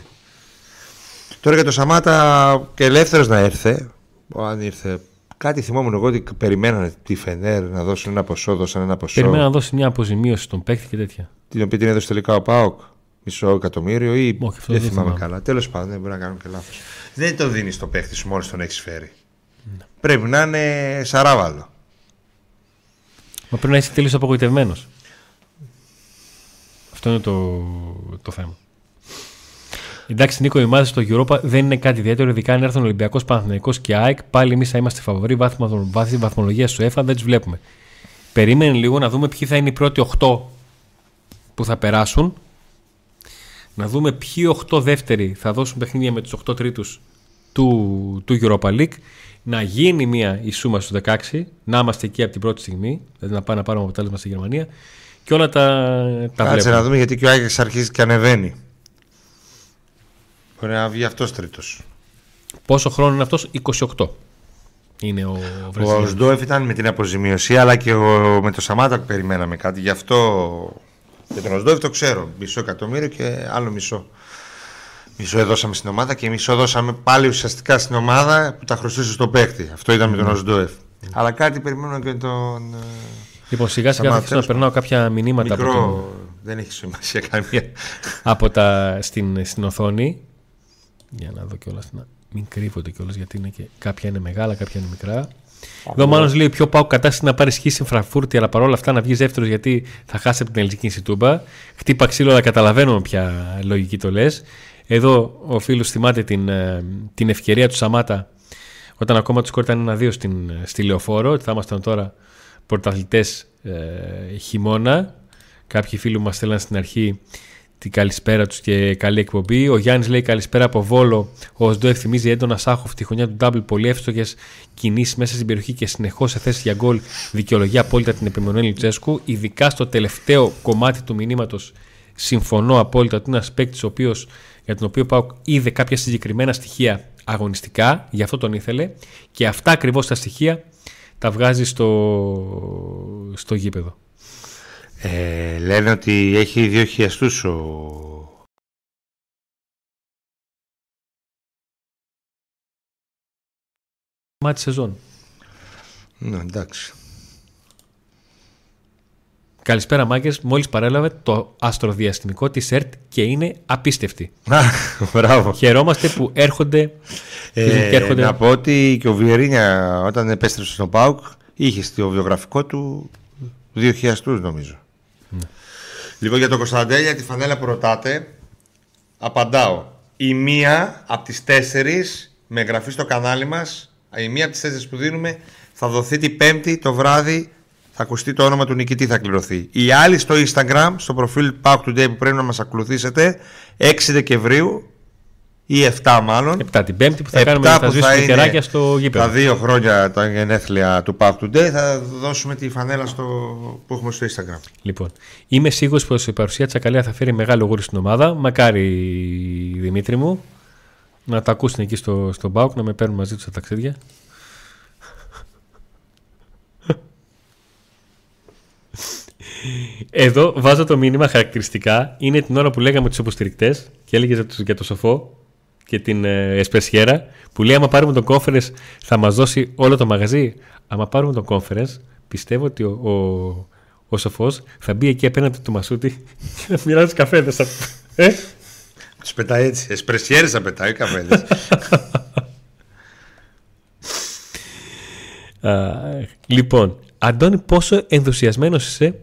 Τώρα για το Σαμάτα, και ελεύθερος να έρθε, αν ήρθε. Κάτι θυμόμουν εγώ ότι περιμένανε τη Φενέρ να δώσουν ένα ποσό, δώσαν ένα ποσό. Περιμένανε να δώσει μια αποζημίωση στον παίκτη και τέτοια. Την οποία την έδωσε τελικά ο ΠΑΟΚ, μισό εκατομμύριο ή. Όχι, δεν θυμάμαι, θυμάμαι καλά. Τέλος πάντων, δεν μπορεί να κάνουν και λάθος. Δεν το δίνει στον παίκτη σου μόλις τον έχεις φέρει. Ναι. Πρέπει να είναι σαράβαλο. Μα πρέπει να είσαι τελείως απογοητευμένος. Αυτό είναι το, το θέμα. Εντάξει, Νίκο, οι ομάδες στο Europa δεν είναι κάτι ιδιαίτερο, ειδικά αν έρθουν Ολυμπιακός, Παναθηναϊκός και ΑΕΚ. Πάλι εμείς θα είμαστε φαβοροί βάθμι βαθμολογίας του ΕΦΑ, δεν τους βλέπουμε. Περίμενε λίγο να δούμε ποιοι θα είναι οι πρώτοι οκτώ που θα περάσουν. Να δούμε ποιοι οκτώ δεύτεροι θα δώσουν παιχνίδια με τους οκτώ τρίτους του, του Europa League. Να γίνει μια ισούμα στους δεκαέξι, να είμαστε εκεί από την πρώτη στιγμή, δηλαδή να πάμε να πάρουμε αποτέλεσμα στη Γερμανία. Και όλα τα, τα Κάτσε βλέπουμε. Να δούμε, γιατί και ο ΑΕΚ αρχίζει και ανεβαίνει. Μπορεί να βγει αυτός τρίτος. Πόσο χρόνο είναι αυτός? είκοσι οκτώ. Είναι ο Βραζιλιάνος. Ο Οσντόεφ ήταν με την αποζημίωση, αλλά και ο, με το Σαμάτα περιμέναμε κάτι. Γι' αυτό για τον Οσντόεφ το ξέρω. Μισό εκατομμύριο και άλλο μισό. Μισό έδωσαμε στην ομάδα και μισό δώσαμε πάλι ουσιαστικά στην ομάδα που τα χρωστούσε στον παίκτη. Αυτό ήταν mm. με τον Οσντόεφ. Mm. Αλλά κάτι περιμένω και τον. Λοιπόν, σιγά σιγά θα να περνάω κάποια μηνύματα. Μικρό, από την... δεν έχει σημασία καμία. από τα στην, στην οθόνη. Για να δω κιόλας, να μην κρύβονται κιόλας, γιατί είναι και... κάποια είναι μεγάλα, κάποια είναι μικρά. Εδώ μάλλον λέει πιο πάω κατάσταση να πάρει σχήση στην Φρανκφούρτη, αλλά παρόλα αυτά να βγει δεύτερο γιατί θα χάσει από την ελληνική Σιτούμπα. Χτύπα ξύλο, αλλά καταλαβαίνουμε ποια λογική το λες. Εδώ ο φίλος θυμάται την, την ευκαιρία του Σαμάτα όταν ακόμα του κόρταν ένα-δύο στην, στη Λεωφόρο. Θα ήμασταν τώρα πρωταθλητές ε, χειμώνα. Κάποιοι φίλοι μας στέλναν στην αρχή την καλησπέρα τους και καλή εκπομπή. Ο Γιάννης λέει καλησπέρα από Βόλο. Ο Οσντόεφ θυμίζει έντονα Σάχοφ τη χρονιά του ντάμπλ. Πολύ εύστοχες κινήσεις μέσα στην περιοχή και συνεχώς σε θέσεις για γκολ. Δικαιολογεί απόλυτα την επιμονή Λουτσέσκου. Ειδικά στο τελευταίο κομμάτι του μηνύματος συμφωνώ απόλυτα ότι είναι ένας παίκτης για τον οποίο ΠΑΟΚ είδε κάποια συγκεκριμένα στοιχεία αγωνιστικά. Γι' αυτό τον ήθελε. Και αυτά ακριβώς τα στοιχεία τα βγάζει στο, στο γήπεδο. Ε, λένε ότι έχει δύο χιαστούς ο... μάτι σεζόν. Ναι, εντάξει. Καλησπέρα μάγκες, μόλις παρέλαβε το αστροδιαστημικό της ΕΡΤ και είναι απίστευτη. Μπράβο. Χαιρόμαστε που έρχονται, ε, και έρχονται... Να πω ότι και ο Βιεϊρίνια όταν επέστρεψε στον ΠΑΟΚ είχε στο βιογραφικό του δύο χιαστούς νομίζω. Ναι. Λοιπόν, για τον Κωνσταντέλια, τη φανέλα που ρωτάτε, απαντάω. Η μία από τις τέσσερις με εγγραφή στο κανάλι μας, η μία από τις τέσσερις που δίνουμε, θα δοθεί την Πέμπτη το βράδυ. Θα ακουστεί το όνομα του νικητή, θα κληρωθεί. Η άλλη στο Instagram, στο προφίλ Pack Today που πρέπει να μας ακολουθήσετε, έξι Δεκεμβρίου ή εφτά μάλλον. εφτά την Πέμπτη που θα κάνουμε να δώσουμε κεράκια στο γήπεδο. Τα δύο χρόνια τα γενέθλια του Pack Today θα δώσουμε τη φανέλα στο... που έχουμε στο Instagram. Λοιπόν, είμαι σίγουρος πως η παρουσία Τσακαλέα θα φέρει μεγάλο γούρι στην ομάδα. Μακάρι, Δημήτρη μου, να τα ακούσουν εκεί στο, στο Pack, να με παίρνουν μαζί τους στα ταξίδια. Εδώ βάζω το μήνυμα χαρακτηριστικά. Είναι την ώρα που λέγαμε τους υποστηρικτές και έλεγε για το Σοφό και την ε, Εσπεσιέρα που λέει άμα πάρουμε τον conference θα μας δώσει όλο το μαγαζί. Άμα πάρουμε τον conference πιστεύω ότι ο, ο, ο Σοφός θα μπει εκεί απέναντι του Μασούτη και θα μοιράζει τους καφέδες. ε? Τους πετάει έτσι. Εσπεσιέρες θα πετάει καφέδες. Λοιπόν, Αντώνη, πόσο ενθουσιασμένος είσαι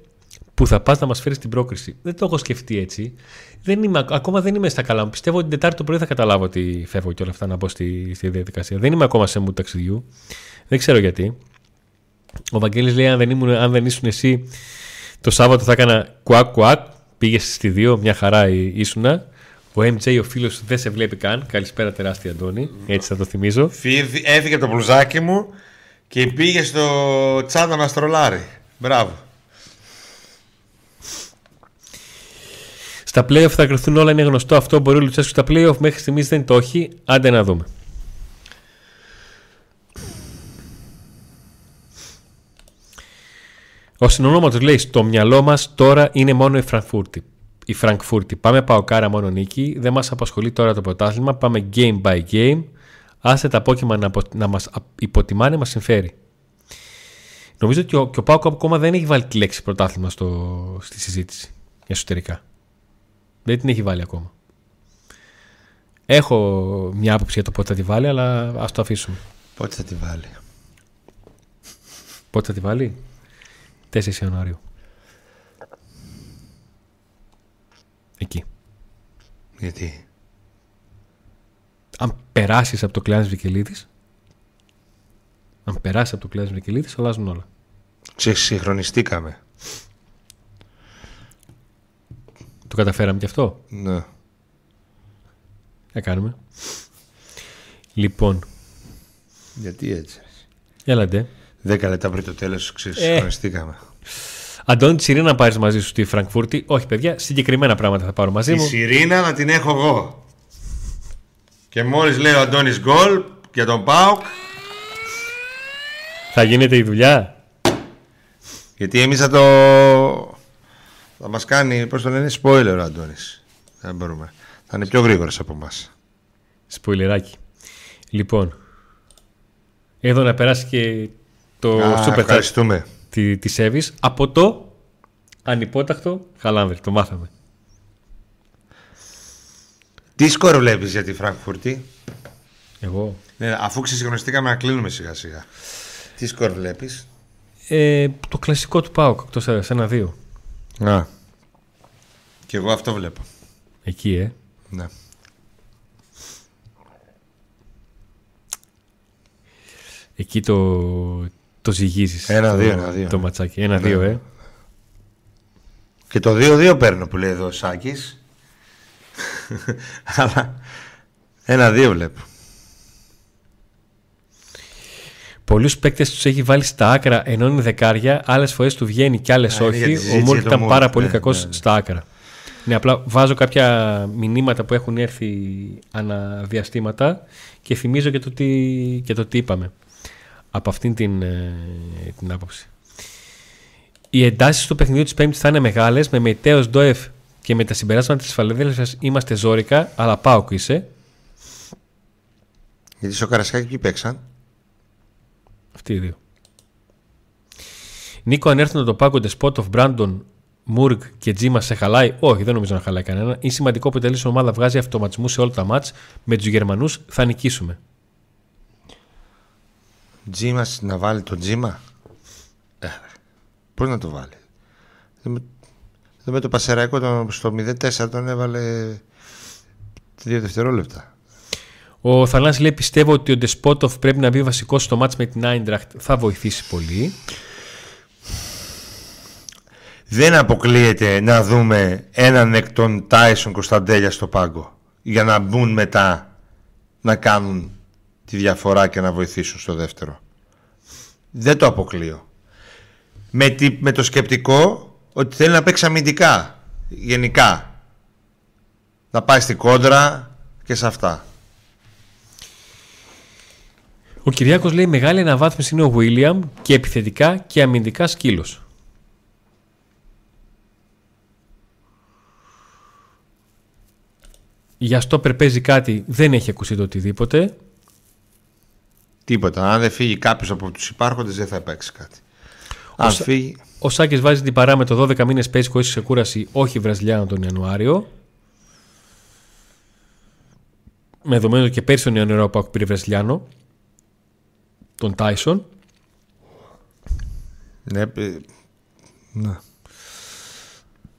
που θα πας να μας φέρεις την πρόκριση? Δεν το έχω σκεφτεί έτσι. Δεν είμαι, ακόμα δεν είμαι στα καλά μου. Πιστεύω ότι την Τετάρτη το πρωί θα καταλάβω ότι φεύγω και όλα αυτά να μπω στη, στη διαδικασία. Δεν είμαι ακόμα σε μου ταξιδιού. Δεν ξέρω γιατί. Ο Βαγγέλης λέει: αν δεν, ήμουν, αν δεν ήσουν εσύ, το Σάββατο θα έκανα κουάκ κουάκ. Πήγες στη δύο, μια χαρά ήσουνα. Ο εμ τζέι, ο φίλος, δεν σε βλέπει καν. Καλησπέρα, τεράστια Αντώνη. Έτσι θα το θυμίζω. Έφυγε το μπλουζάκι μου. Και πήγε στο τσάντα να στρολάρει. Μπράβο. Στα play-off θα κρυφθούν όλα, είναι γνωστό αυτό. Μπορεί ο Λουτσέσκου στα play-off, μέχρι στιγμής δεν το έχει. Άντε να δούμε. Ο συνονόματος λέει: στο μυαλό μας τώρα είναι μόνο η Φρανκφούρτη. Η Φρανκφούρτη. Πάμε παοκάρα μόνο νίκη. Δεν μας απασχολεί τώρα το πρωτάθλημα. Πάμε game by game. Άσε τα απόκυμα να, απο... να μας υποτιμάνε, μας συμφέρει. Νομίζω ότι ο, ο ΠΑΟΚ ακόμα δεν έχει βάλει τη λέξη πρωτάθλημα στο... στη συζήτηση εσωτερικά. Δεν την έχει βάλει ακόμα. Έχω μια άποψη για το πότε θα τη βάλει, αλλά ας το αφήσουμε. Πότε θα τη βάλει. Πότε θα τη βάλει. τέσσερις Ιανουαρίου. Εκεί. Γιατί? Αν περάσεις από το Κλάνες Βικελίδης, αν περάσεις από το Κλάνες Βικελίδης, αλλάζουν όλα. Ξεσυγχρονιστήκαμε. Το καταφέραμε και αυτό. Ναι. Να κάνουμε. Λοιπόν. Γιατί έτσι? Έλατε. Δέκα λεπτά πριν το τέλος ξεσυγχρονιστήκαμε. Αντώνη, τη Σιρήνα να πάρεις μαζί σου στη Φραγκφούρτη. Όχι, παιδιά, συγκεκριμένα πράγματα θα πάρω μαζί μου. Τη Σιρήνα να την έχω εγώ. Και μόλις λέει ο Αντώνης γκολ για τον ΠΑΟΚ, θα γίνεται η δουλειά. Γιατί εμείς θα το... θα μας κάνει, πώς το λένε, spoiler ο Αντώνης. Δεν μπορούμε. Θα είναι πιο γρήγορος από εμάς. Σποιλεράκι. Λοιπόν, εδώ να περάσει και το super chat της Εύης από το ανυπότακτο Χαλάνδρη. Το μάθαμε. Τι σκορ βλέπεις για τη Φραγκφούρτη? Εγώ. Ναι, αφού ξεσυγχρονιστήκαμε να κλείνουμε σιγά σιγά. Τι σκορ βλέπεις? Ε, το κλασικό του ΠΑΟΚ, εκτός έδρας, ένα δύο. Α. Και εγώ αυτό βλέπω. Εκεί, ε. Ναι. Εκεί το, το ζυγίζεις. Ένα-δύο. Το, ένα, το ματσάκι. Ένα-δύο, ε. Και το δύο δύο παίρνω που λέει εδώ ο Σάκης. Αλλά ένα-δύο βλέπω. Πολλούς παίκτες τους έχει βάλει στα άκρα, ενώ είναι δεκάρια. Άλλες φορές του βγαίνει και άλλες όχι. Ο Μούρκ ήταν πάρα ναι, πολύ ναι, κακός ναι. στα άκρα. Ναι, απλά βάζω κάποια μηνύματα που έχουν έρθει αναδιαστήματα και θυμίζω και το τι, και το τι είπαμε από αυτήν την, την άποψη. Οι εντάσεις του παιχνιδιού της Πέμπτης θα είναι μεγάλες, με Μεϊτέος Ντοεφ και με τα συμπεράσματα της Φαλεδέλφειας είμαστε ζόρικα, αλλά ΠΑΟΚ είσαι. Γιατί Σοκαρισκάκη ποιοι παίξαν? Αυτοί οι δύο. Νίκο, αν έρθουν το ΠΑΟΚ, Ντεσπότοφ, Μπράντον, Μούρκ και Τζίμα σε χαλάει? Όχι, δεν νομίζω να χαλάει κανένα. Είναι σημαντικό που η τελής ομάδα βγάζει αυτοματισμού σε όλα τα μάτς. Με τους Γερμανούς θα νικήσουμε. Τζίμα να βάλει τον Τζίμα. Ε, πώς να το βάλει? Με το Πασεραϊκό στο μηδέν τέσσερα τον έβαλε δύο δευτερόλεπτα. Ο Θανάσης λέει: πιστεύω ότι ο Ντεσπότοφ πρέπει να μπει βασικό στο μάτς με την Άιντραχτ. Θα βοηθήσει πολύ. Δεν αποκλείεται να δούμε έναν εκ των Τάισον Κωνσταντέλια στο πάγκο για να μπουν μετά να κάνουν τη διαφορά και να βοηθήσουν στο δεύτερο. Δεν το αποκλείω. Με, τη, με το σκεπτικό ότι θέλει να παίξει αμυντικά, γενικά. Να πάει στην κόντρα και σε αυτά. Ο Κυριάκος λέει: μεγάλη αναβάθμιση είναι ο Ουίλιαμ και επιθετικά και αμυντικά σκύλος. Για στόπερ παίζει κάτι, δεν έχει ακουστεί το οτιδήποτε. Τίποτα. Αν δεν φύγει κάποιος από τους υπάρχοντες, δεν θα παίξει κάτι. Αν Σα... φύγει. Ο Σάκης βάζει την παράμετρο δώδεκα μήνες παίζει χωρίς ξεκούραση, όχι Βραζιλιάνο τον Ιανουάριο. Με δεδομένο και πέρσι τον Ιανουάριο που πήρε Βραζιλιάνο, τον Τάισον. Ναι. ναι.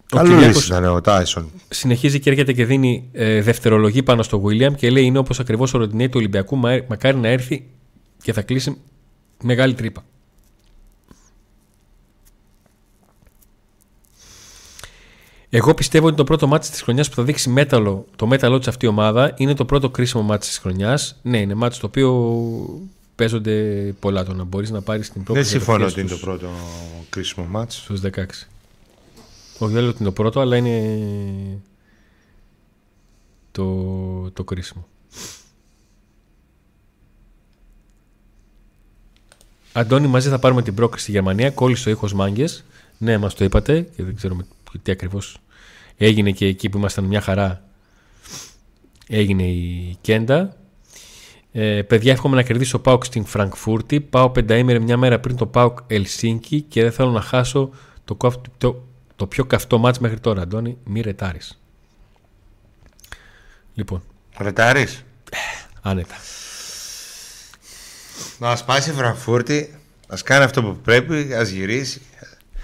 Καλό ήταν ο Τάισον. Συνεχίζει και έρχεται και δίνει ε, δευτερολογή πάνω στο Γουίλιαμ και λέει: είναι όπως ακριβώς ο Ροντινέι του Ολυμπιακού. Μα, μακάρι να έρθει και θα κλείσει μεγάλη τρύπα. Εγώ πιστεύω ότι το πρώτο μάτι τη χρονιά που θα δείξει μέταλλο, το μέταλλο τη αυτή η ομάδα είναι το πρώτο κρίσιμο μάτι τη χρονιά. Ναι, είναι μάτι το οποίο παίζονται πολλά. Το να μπορείς να πάρεις την πρόκληση. Δεν συμφωνώ ότι είναι το πρώτο κρίσιμο μάτς. Στους δεκαέξι. Όχι, δεν λέω ότι είναι το πρώτο, αλλά είναι το, το κρίσιμο. Αντώνη, μαζί θα πάρουμε την πρόκριση στη Γερμανία. Κόλλησε ο ήχος μάγκες. Ναι, μας το είπατε και δεν ξέρουμε τι ακριβώς έγινε και εκεί που ήμασταν μια χαρά. Έγινε η κέντα. Ε, παιδιά, εύχομαι να κερδίσω ο ΠΑΟΚ στην Φρανκφούρτη. Πάω πενταήμερη μια μέρα πριν το ΠΑΟΚ Ελσίνκι και δεν θέλω να χάσω το, το, το πιο καυτό μάτς μέχρι τώρα. Αντώνη, μη ρετάρεις. Λοιπόν. Ρετάρεις. Άνετα. Να σπάσει η Φραγκφούρτη, να κάνει αυτό που πρέπει, να γυρίσει.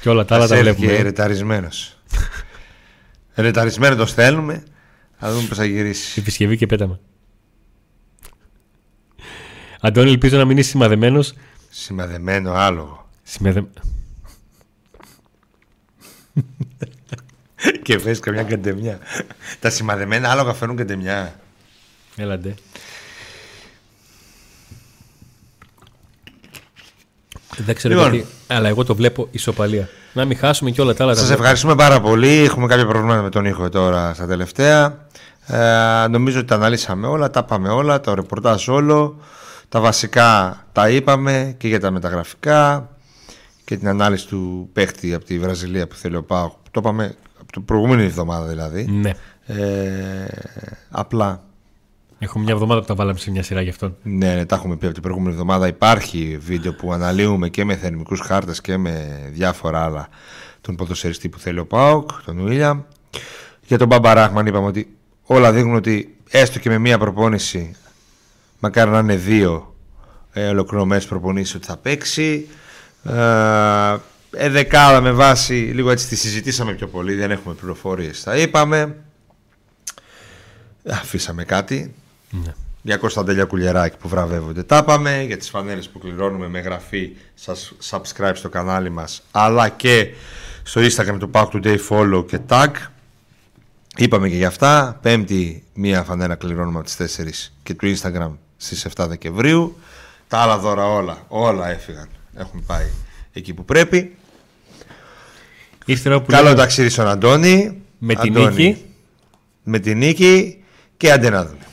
Και όλα τα άλλα τα βλέπουμε. Και ρεταρισμένος. Ρεταρισμένο το στέλνουμε, να δούμε πώς θα γυρίσει. Η επισκευή και πέταμα. Αντώνη, ελπίζω να μην είσαι σημαδεμένος. Σημαδεμένο άλογο. Σημαδεμένο. Και φέρεις καμιά καντεμιά. Τα σημαδεμένα άλογα φέρουν καντεμιά. Έλαντε. Δεν ξέρω λοιπόν, γιατί, αλλά εγώ το βλέπω ισοπαλία. Να μην χάσουμε και όλα τα άλλα. Σας τα ευχαριστούμε πάρα πολύ. Έχουμε κάποια προβλήματα με τον ήχο τώρα στα τελευταία. Ε, νομίζω ότι τα αναλύσαμε όλα, τα πάμε όλα, τα ρεπορτάζ όλο. Τα βασικά τα είπαμε και για τα μεταγραφικά και την ανάλυση του παίχτη από τη Βραζιλία που θέλει ο ΠΑΟΚ. Το είπαμε από την προηγούμενη εβδομάδα δηλαδή. Ναι. Ε, απλά. Έχουμε μια εβδομάδα που τα βάλαμε σε μια σειρά γι' αυτόν. Ναι, ναι, τα έχουμε πει από την προηγούμενη εβδομάδα. Υπάρχει βίντεο που αναλύουμε και με θερμικούς χάρτες και με διάφορα άλλα τον ποδοσφαιριστή που θέλει ο ΠΑΟΚ, τον Ουίλιαμ. Για τον Μπάμπα Ράχμαν είπαμε ότι όλα δείχνουν ότι έστω και με μία προπόνηση, μακάρι να είναι δύο ε, ολοκληρωμένες προπονήσεις, ότι θα παίξει. Ε, δεκάδα με βάση, λίγο έτσι τη συζητήσαμε πιο πολύ, δεν έχουμε πληροφορίες, τα είπαμε. Αφήσαμε κάτι. Ναι. Για Κωνσταντέλια Κουλιεράκη που βραβεύονται τα πάμε. Για τις φανέλες που κληρώνουμε με γραφή, σας subscribe στο κανάλι μας, αλλά και στο Instagram του Pack Today, follow και tag. Είπαμε και για αυτά. Πέμπτη μία φανέλα κληρώνουμε από τις τέσσερις και του Instagram στις εφτά Δεκεμβρίου. Τα άλλα δώρα όλα, όλα έφυγαν. Έχουν πάει εκεί που πρέπει. Ύστερα, που καλό ταξίδι στον Αντώνη. Με την Αντώνη, νίκη. Με την νίκη. Και άντε να δούμε.